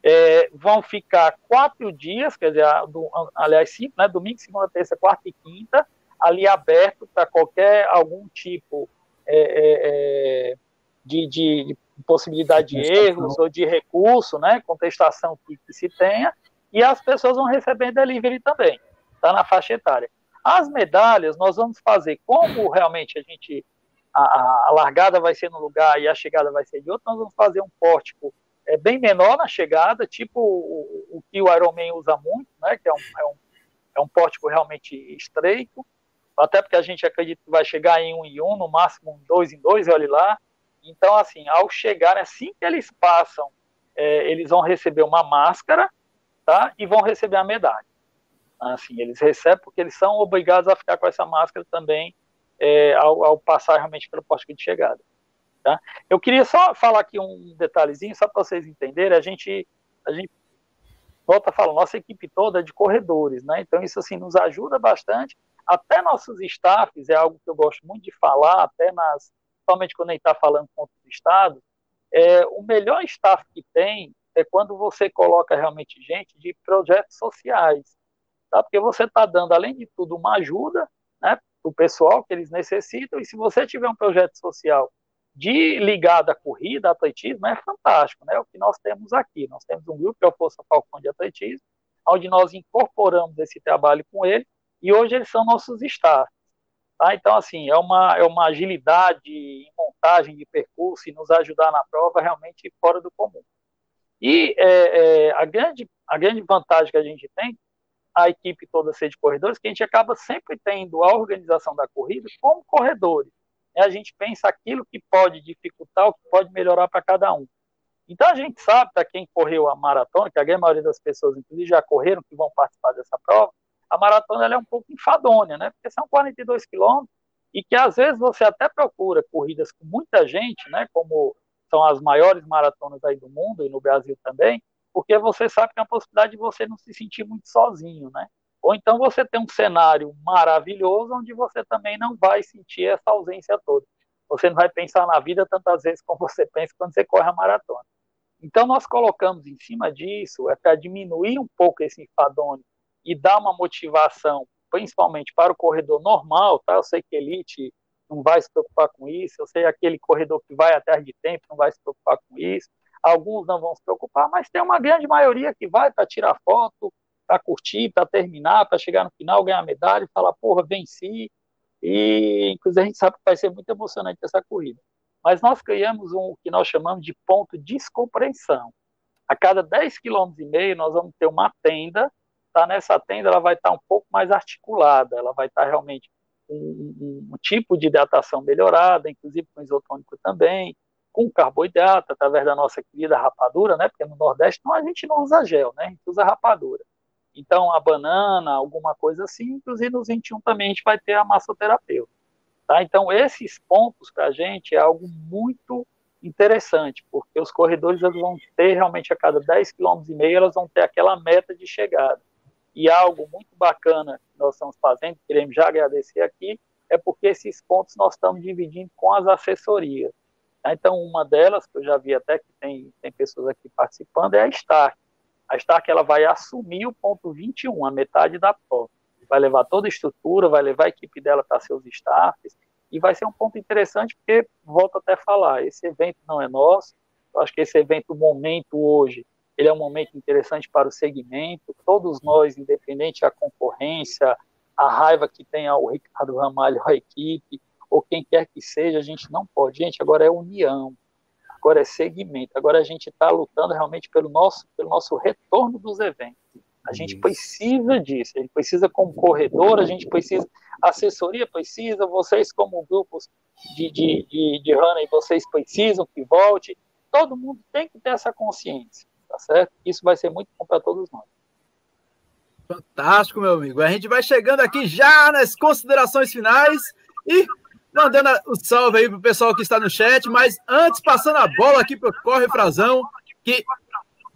É, vão ficar quatro dias, quer dizer, do, aliás, cinco, né? Domingo, segunda, terça, quarta e quinta, ali aberto para qualquer, algum tipo é, é, de, de, de possibilidade de erros ou de recurso, né? Contestação que, que se tenha, e as pessoas vão receber delivery também, tá? Na faixa etária. As medalhas nós vamos fazer como realmente a gente, a, a largada vai ser num lugar e a chegada vai ser de outro, nós vamos fazer um pórtico é bem menor na chegada, tipo o, o que o Ironman usa muito, né, que é um, é um, é um pórtico realmente estreito, até porque a gente acredita que vai chegar em um em um, no máximo dois em dois, olha lá. Então, assim, ao chegar, assim que eles passam, é, eles vão receber uma máscara, tá, e vão receber a medalha. Assim, eles recebem porque eles são obrigados a ficar com essa máscara também é, ao, ao passar realmente pelo pórtico de chegada. Tá? Eu queria só falar aqui um detalhezinho, só para vocês entenderem, a gente, a gente volta a falar, nossa equipe toda é de corredores, né? Então isso assim, nos ajuda bastante, até nossos staffs, é algo que eu gosto muito de falar, até nas, principalmente quando a gente está falando com outros estados, é, o melhor staff que tem é quando você coloca realmente gente de projetos sociais, tá? Porque você está dando, além de tudo, uma ajuda, né, para o pessoal que eles necessitam, e se você tiver um projeto social de ligado à corrida, atletismo, é fantástico, né? O que nós temos aqui, nós temos um grupo que é o Força Falcão de Atletismo, onde nós incorporamos esse trabalho com ele, e hoje eles são nossos staff, tá? Então, assim, é uma, é uma agilidade em montagem de percurso e nos ajudar na prova realmente fora do comum. E é, é, a, grande, a grande vantagem que a gente tem, a equipe toda ser de corredores, que a gente acaba sempre tendo a organização da corrida como corredores. A gente pensa aquilo que pode dificultar, o que pode melhorar para cada um. Então a gente sabe, para quem correu a maratona, que a grande maioria das pessoas, inclusive, já correram, que vão participar dessa prova, a maratona ela é um pouco enfadonha, né? Porque são quarenta e dois quilômetros, e que às vezes você até procura corridas com muita gente, né? Como são as maiores maratonas aí do mundo, e no Brasil também, porque você sabe que é uma possibilidade de você não se sentir muito sozinho, né? Ou então você tem um cenário maravilhoso onde você também não vai sentir essa ausência toda. Você não vai pensar na vida tantas vezes como você pensa quando você corre a maratona. Então nós colocamos em cima disso, é para diminuir um pouco esse enfadonho e dar uma motivação, principalmente para o corredor normal, tá? Eu sei que elite não vai se preocupar com isso, eu sei aquele corredor que vai atrás de tempo não vai se preocupar com isso, alguns não vão se preocupar, mas tem uma grande maioria que vai para tirar foto, para curtir, para terminar, para chegar no final, ganhar medalha e falar, porra, venci. E, inclusive, a gente sabe que vai ser muito emocionante essa corrida. Mas nós criamos um, o que nós chamamos de ponto de descompressão. A cada dez vírgula cinco quilômetros, nós vamos ter uma tenda, tá? Nessa tenda ela vai estar um pouco mais articulada, ela vai estar realmente com um, um tipo de hidratação melhorada, inclusive com isotônico também, com carboidrato, através da nossa querida rapadura, né? Porque no Nordeste não, a gente não usa gel, né? A gente usa rapadura. Então, a banana, alguma coisa assim, inclusive nos vinte e um também a gente vai ter a massoterapeuta. Tá? Então, esses pontos para a gente é algo muito interessante, porque os corredores eles vão ter realmente a cada dez vírgula cinco quilômetros, elas vão ter aquela meta de chegada. E algo muito bacana que nós estamos fazendo, queremos já agradecer aqui, é porque esses pontos nós estamos dividindo com as assessorias. Tá? Então, uma delas, que eu já vi até que tem, tem pessoas aqui participando, é a Start. A Stark ela vai assumir o ponto vinte e um, a metade da prova. Vai levar toda a estrutura, vai levar a equipe dela para seus staffs, e vai ser um ponto interessante, porque, volto até a falar, esse evento não é nosso, eu acho que esse evento, o momento hoje, ele é um momento interessante para o segmento, todos nós, independente da concorrência, a raiva que tem ao Ricardo Ramalho, a equipe, ou quem quer que seja, a gente não pode. Gente, agora é união. Agora é segmento, agora a gente está lutando realmente pelo nosso, pelo nosso retorno dos eventos. A gente precisa disso, a gente precisa como corredor, a gente precisa, a assessoria precisa, vocês como grupos de, de, de, de running, vocês precisam que volte, todo mundo tem que ter essa consciência, tá certo? Isso vai ser muito bom para todos nós. Fantástico, meu amigo. A gente vai chegando aqui já nas considerações finais e... mandando o salve aí pro pessoal que está no chat, mas antes, passando a bola aqui pro Corre Frazão, que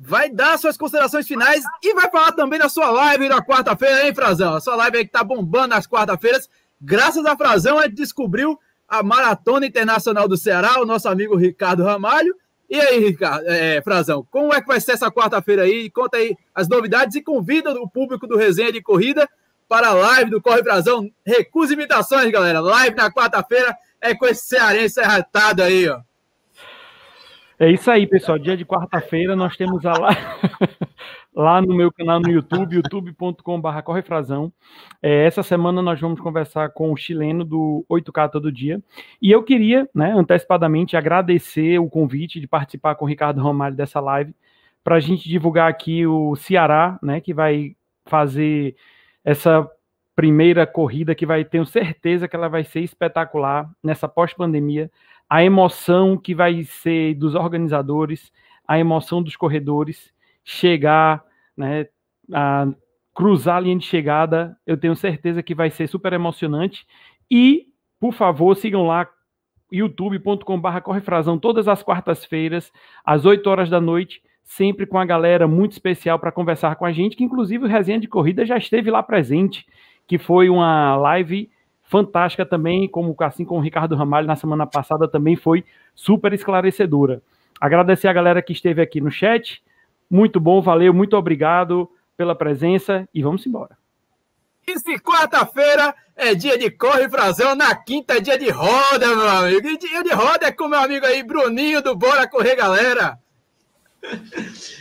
vai dar suas considerações finais e vai falar também da sua live na quarta-feira, hein, Frazão? A sua live aí que tá bombando nas quarta-feiras. Graças a Frazão, a gente descobriu a Maratona Internacional do Ceará, o nosso amigo Ricardo Ramalho. E aí, Ricardo, é, Frazão, como é que vai ser essa quarta-feira aí? Conta aí as novidades e convida o público do Resenha de Corrida para a live do Corre Frazão. Recusa imitações, galera. Live na quarta-feira é com esse cearense erratado aí, ó. É isso aí, pessoal. Dia de quarta-feira nós temos a live lá no meu canal no YouTube, youtube ponto com barra Corre Frazão. É, essa semana nós vamos conversar com o chileno do oito K Todo Dia. E eu queria, né, antecipadamente, agradecer o convite de participar com o Ricardo Ramalho dessa live para a gente divulgar aqui o Ceará, né, que vai fazer essa primeira corrida que vai, tenho certeza que ela vai ser espetacular nessa pós-pandemia. A emoção que vai ser dos organizadores, a emoção dos corredores, chegar, né, a cruzar a linha de chegada, eu tenho certeza que vai ser super emocionante. E, por favor, sigam lá, youtube ponto com barra Corre Frazão, todas as quartas-feiras, às oito horas da noite, sempre com a galera muito especial para conversar com a gente, que inclusive o Resenha de Corrida já esteve lá presente, que foi uma live fantástica também, como assim com o Ricardo Ramalho na semana passada também foi super esclarecedora. Agradecer a galera que esteve aqui no chat, muito bom, valeu, muito obrigado pela presença e vamos embora. E se quarta-feira é dia de Corre Frazão, na quinta é dia de roda, meu amigo, e dia de roda é com meu amigo aí, Bruninho do Bora Correr, galera.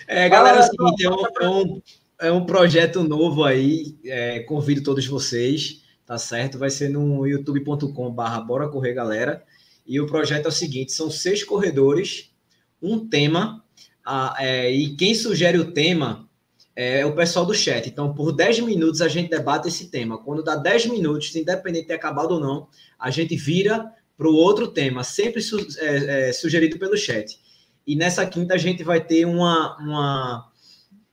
É, galera, é o seguinte, é um, é um projeto novo aí, é, convido todos vocês, tá certo? Vai ser no youtube ponto com barra Bora Correr, galera, e o projeto é o seguinte, são seis corredores, um tema, a, é, e quem sugere o tema é o pessoal do chat, então por dez minutos a gente debate esse tema, quando dá dez minutos, independente de ter acabado ou não, a gente vira para o outro tema, sempre su é, é, sugerido pelo chat. E nessa quinta a gente vai ter uma, uma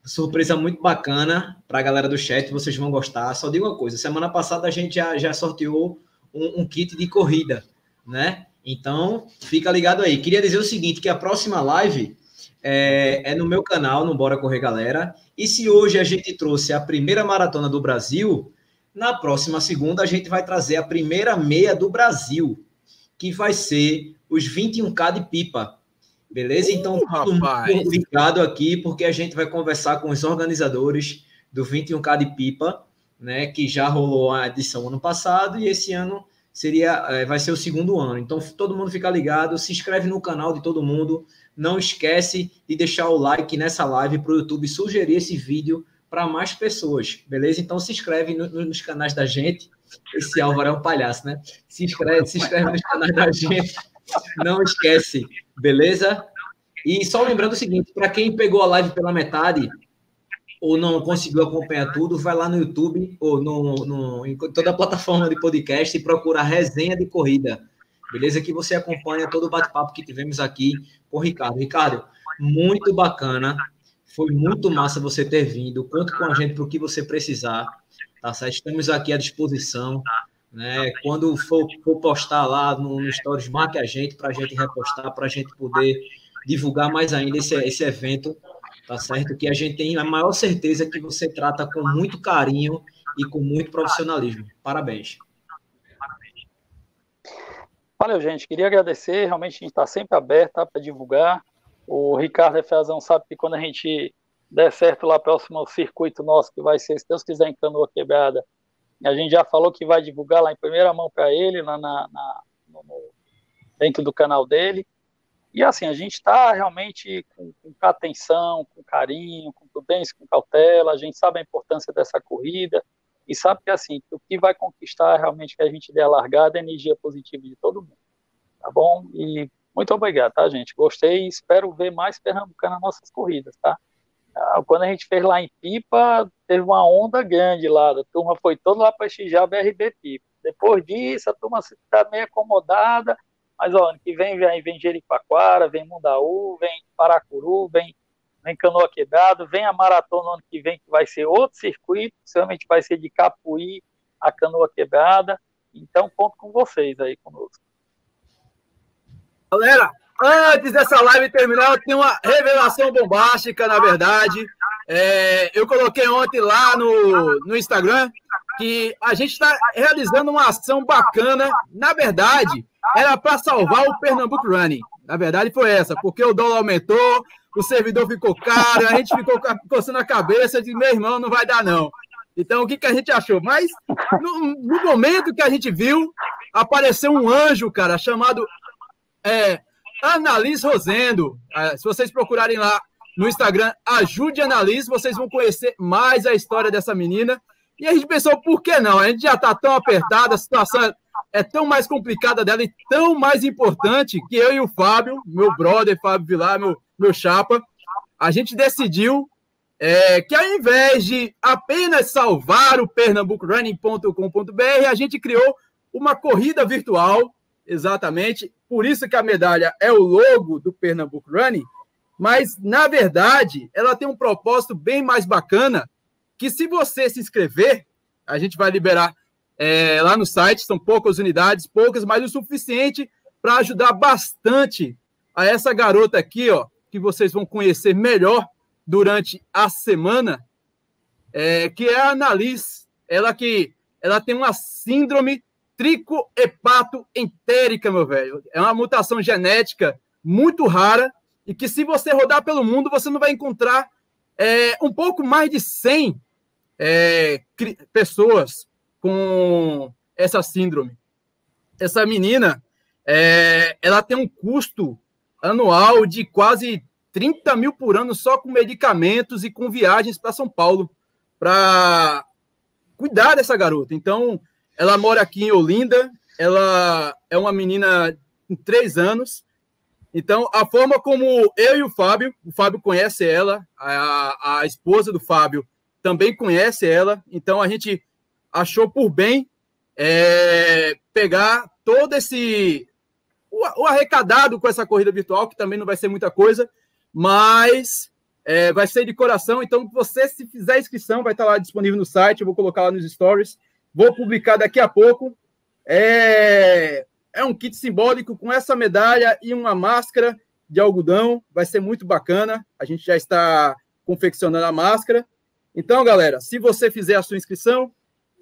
surpresa muito bacana para a galera do chat, vocês vão gostar. Só digo uma coisa, semana passada a gente já, já sorteou um, um kit de corrida, né? Então, fica ligado aí. Queria dizer o seguinte, que a próxima live é, é no meu canal, no Bora Correr Galera. E se hoje a gente trouxe a primeira maratona do Brasil, na próxima segunda a gente vai trazer a primeira meia do Brasil, que vai ser os vinte e um K de pipa. Beleza? Então, tudo muito ligado aqui, porque a gente vai conversar com os organizadores do vinte e um K de Pipa, né, que já rolou a edição ano passado, e esse ano seria, vai ser o segundo ano. Então, todo mundo fica ligado, se inscreve no canal de todo mundo, não esquece de deixar o like nessa live para o YouTube sugerir esse vídeo para mais pessoas, beleza? Então, se inscreve no, nos canais da gente. Esse Álvaro é um palhaço, né? Se inscreve, se inscreve nos canais da gente. Não esquece, beleza? E só lembrando o seguinte, para quem pegou a live pela metade ou não conseguiu acompanhar tudo, vai lá no YouTube ou no, no, em toda a plataforma de podcast e procura a Resenha de Corrida, beleza? Que você acompanha todo o bate-papo que tivemos aqui com o Ricardo. Ricardo, muito bacana, foi muito massa você ter vindo, conta com a gente para o que você precisar, tá certo? Estamos aqui à disposição. Né? Quando for, for postar lá no, no Stories, marque a gente para a gente repostar, para a gente poder divulgar mais ainda esse, esse evento, tá certo? Que a gente tem a maior certeza que você trata com muito carinho e com muito profissionalismo. Parabéns. Valeu, gente. Queria agradecer. Realmente a gente está sempre aberto, tá, para divulgar. O Ricardo Frazão sabe que quando a gente der certo lá próximo ao circuito nosso, que vai ser, se Deus quiser, em Canoa Quebrada, a gente já falou que vai divulgar lá em primeira mão para ele, na, na, na, no, dentro do canal dele. E assim, a gente está realmente com, com atenção, com carinho, com prudência, com cautela. A gente sabe a importância dessa corrida e sabe que assim, que o que vai conquistar realmente que a gente dê a largada é a energia positiva de todo mundo. Tá bom? E muito obrigado, tá, gente? Gostei e espero ver mais pernambucano nas nossas corridas, tá? Quando a gente fez lá em Pipa, teve uma onda grande lá, a turma foi toda lá para xingar o B R B Pipa. Depois disso, a turma está meio acomodada, mas ó, ano que vem, vem, vem Jericoacoara, vem Mundaú, vem Paracuru, vem, vem Canoa Quebrada, vem a Maratona ano que vem, que vai ser outro circuito, principalmente vai ser de Capuí a Canoa Quebrada. Então, conto com vocês aí conosco. Galera, Antes dessa live terminar, eu tenho uma revelação bombástica, na verdade. É, eu coloquei ontem lá no, no Instagram que a gente está realizando uma ação bacana. Na verdade, era para salvar o Pernambuco Running. Na verdade, foi essa, porque o dólar aumentou, o servidor ficou caro, a gente ficou coçando a cabeça de meu irmão, não vai dar não. Então, o que, que a gente achou? Mas, no, no momento que a gente viu, apareceu um anjo, cara, chamado... É, Annalise Rosendo, se vocês procurarem lá no Instagram, ajude Annalise, vocês vão conhecer mais a história dessa menina. E a gente pensou, por que não? A gente já está tão apertado, a situação é tão mais complicada dela e tão mais importante que eu e o Fábio, meu brother Fábio Vilar, meu, meu chapa, a gente decidiu é, que ao invés de apenas salvar o pernambuco running ponto com ponto br, a gente criou uma corrida virtual. Exatamente, por isso que a medalha é o logo do Pernambuco Running, mas, na verdade, ela tem um propósito bem mais bacana, que se você se inscrever, a gente vai liberar é, lá no site, são poucas unidades, poucas, mas o suficiente para ajudar bastante a essa garota aqui, ó, que vocês vão conhecer melhor durante a semana, é, que é a Annalise, ela que ela tem uma síndrome trico-hepato-entérica, meu velho. É uma mutação genética muito rara e que se você rodar pelo mundo, você não vai encontrar é, um pouco mais de cem é, pessoas com essa síndrome. Essa menina, é, ela tem um custo anual de quase trinta mil por ano só com medicamentos e com viagens para São Paulo para cuidar dessa garota. Então, ela mora aqui em Olinda, ela é uma menina com três anos. Então, a forma como eu e o Fábio, o Fábio conhece ela, a, a esposa do Fábio também conhece ela. Então, a gente achou por bem é, pegar todo esse... O, o arrecadado com essa corrida virtual, que também não vai ser muita coisa, mas é, vai ser de coração. Então, você, se fizer a inscrição, vai estar lá disponível no site, eu vou colocar lá nos stories. Vou publicar daqui a pouco. É... é um kit simbólico com essa medalha e uma máscara de algodão. Vai ser muito bacana. A gente já está confeccionando a máscara. Então, galera, se você fizer a sua inscrição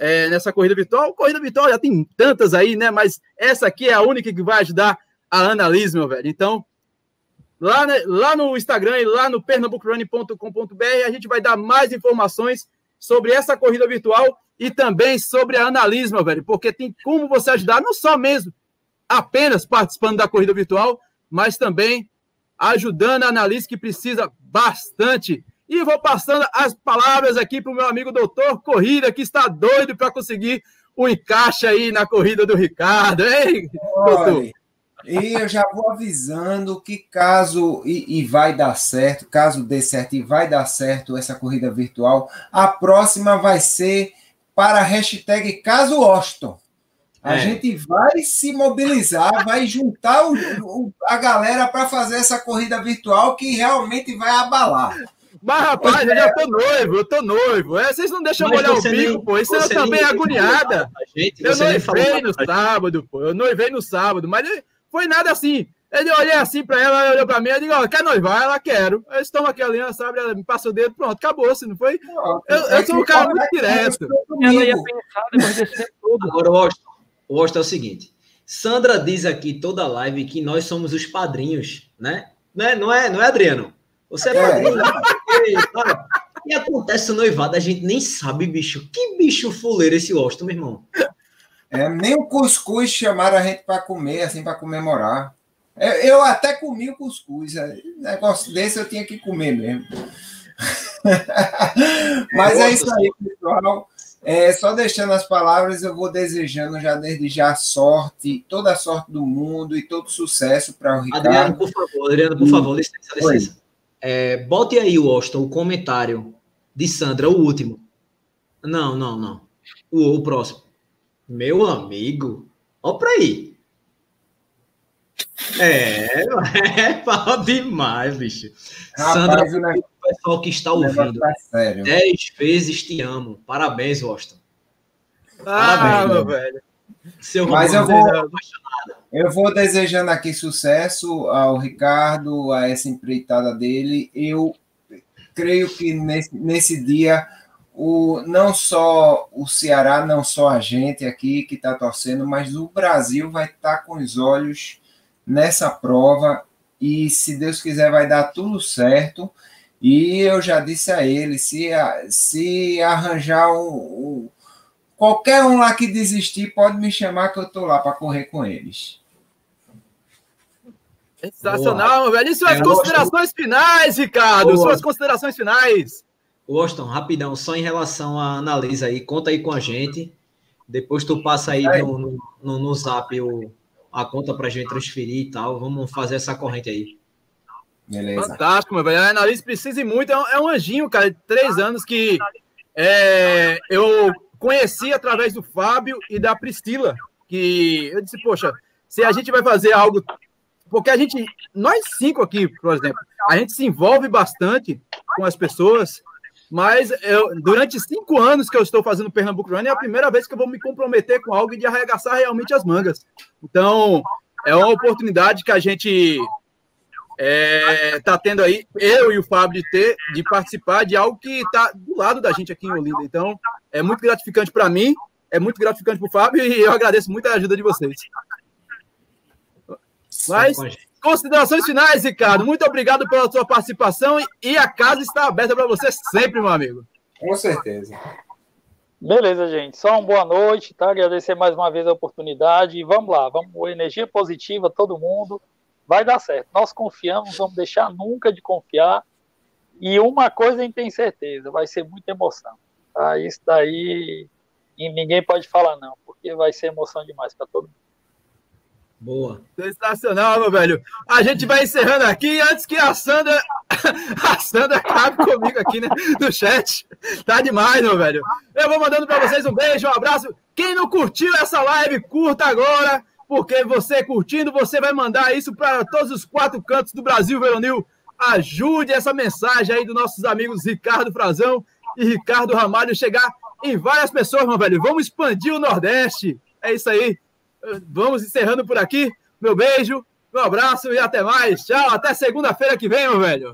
é, nessa corrida virtual, corrida virtual já tem tantas aí, né? Mas essa aqui é a única que vai ajudar a Annalise, meu velho. Então, lá, né, lá no Instagram e lá no pernambuco running ponto com ponto br, a gente vai dar mais informações sobre essa corrida virtual e também sobre a Annalise, meu velho, porque tem como você ajudar, não só mesmo apenas participando da corrida virtual, mas também ajudando a Annalise, que precisa bastante. E vou passando as palavras aqui para o meu amigo doutor Corrida, que está doido para conseguir o encaixe aí na corrida do Ricardo, hein, doutor? E eu já vou avisando que caso, e, e vai dar certo, caso dê certo e vai dar certo essa corrida virtual, a próxima vai ser para a hashtag Caso Washington. A é. gente vai se mobilizar, vai juntar o, o, a galera para fazer essa corrida virtual que realmente vai abalar. Mas, rapaz, eu, eu já tô noivo, eu tô noivo. É, vocês não deixam eu olhar o bico, pô. Isso eu também agoniada. Gente, eu noivei no sábado, pô. Eu noivei no sábado, mas... Eu... Foi nada assim. Ele olhei assim para ela, ela olhou para mim, eu digo, ó, quer noivar? Ela, quero. Eu estou aqui, a aliança, sabe? Ela me passa o dedo, pronto, acabou, se não foi? Não, eu, eu sou um cara muito direto. Ela ia pensar depois desse tempo todo. Agora, Washington, Washington é o seguinte, Sandra diz aqui toda live que nós somos os padrinhos, né? Não é, não é, não é Adriano? Você é padrinho, né? E acontece o noivado, a gente nem sabe, bicho. Que bicho fuleiro esse Washington, meu irmão. É, nem o cuscuz chamaram a gente para comer, assim, para comemorar. Eu, eu até comi o cuscuz. Negócio desse eu tinha que comer mesmo. Mas é isso aí, pessoal. É, só deixando as palavras, eu vou desejando já desde já sorte, toda a sorte do mundo e todo sucesso para o Ricardo. Adriano, por favor, Adriano, por favor, licença, licença. É, bote aí, Washington, o comentário de Sandra, o último. Não, não, não. O, o próximo. Meu amigo, olha pra aí. É, é pau demais, bicho. Rapaz, Sandra, o negócio, pessoal que está ouvindo, tá sério. Dez vezes te amo. Parabéns, Washington. Ah, Parabéns, meu velho. Seu Mas eu vou, Eu vou desejando aqui sucesso ao Ricardo, a essa empreitada dele. Eu creio que nesse, nesse dia, o, não só o Ceará, não só a gente aqui que está torcendo, mas o Brasil vai estar tá com os olhos nessa prova e, se Deus quiser, vai dar tudo certo. E eu já disse a ele, se, se arranjar um, um, qualquer um lá que desistir, pode me chamar que eu estou lá para correr com eles. Sensacional, meu velho. E suas é, considerações Austin. finais, Ricardo? Boa. Suas considerações finais. Austin, rapidão, só em relação à Analisa aí, conta aí com a gente. Depois tu passa aí é. no, no, no, no zap o, a conta pra gente transferir e tal. Vamos fazer essa corrente aí. Beleza. Fantástico, meu velho. A Analisa precisa ir muito. É um, é um anjinho, cara, de três anos que é, eu conheci através do Fábio e da Priscila. Que eu disse, poxa, se a gente vai fazer algo... Porque a gente, nós cinco aqui, por exemplo, a gente se envolve bastante com as pessoas, mas eu, durante cinco anos que eu estou fazendo Pernambuco Running, é a primeira vez que eu vou me comprometer com algo e de arregaçar realmente as mangas. Então, é uma oportunidade que a gente está é, tendo aí, eu e o Fábio, de, ter, de participar de algo que está do lado da gente aqui em Olinda. Então, é muito gratificante para mim, é muito gratificante para o Fábio e eu agradeço muito a ajuda de vocês. Mas, considerações finais, Ricardo. Muito obrigado pela sua participação e a casa está aberta para você sempre, meu amigo. Com certeza. Beleza, gente. Só uma boa noite, tá? Agradecer mais uma vez a oportunidade e vamos lá. Vamos, energia positiva, todo mundo. Vai dar certo. Nós confiamos, vamos deixar nunca de confiar. E uma coisa a gente tem certeza, vai ser muita emoção. Tá? Isso daí ninguém pode falar não, porque vai ser emoção demais para todo mundo. Boa. Sensacional, meu velho. A gente vai encerrando aqui antes que a Sandra a Sandra acabe comigo aqui, né, no chat. Tá demais, meu velho. Eu vou mandando pra vocês um beijo, um abraço. Quem não curtiu essa live, curta agora, porque você curtindo, você vai mandar isso para todos os quatro cantos do Brasil, Veronil. Ajude essa mensagem aí dos nossos amigos Ricardo Frazão e Ricardo Ramalho chegar em várias pessoas, meu velho. Vamos expandir o Nordeste. É isso aí. Vamos encerrando por aqui. Meu beijo, meu abraço e até mais. Tchau, até segunda-feira que vem, meu velho.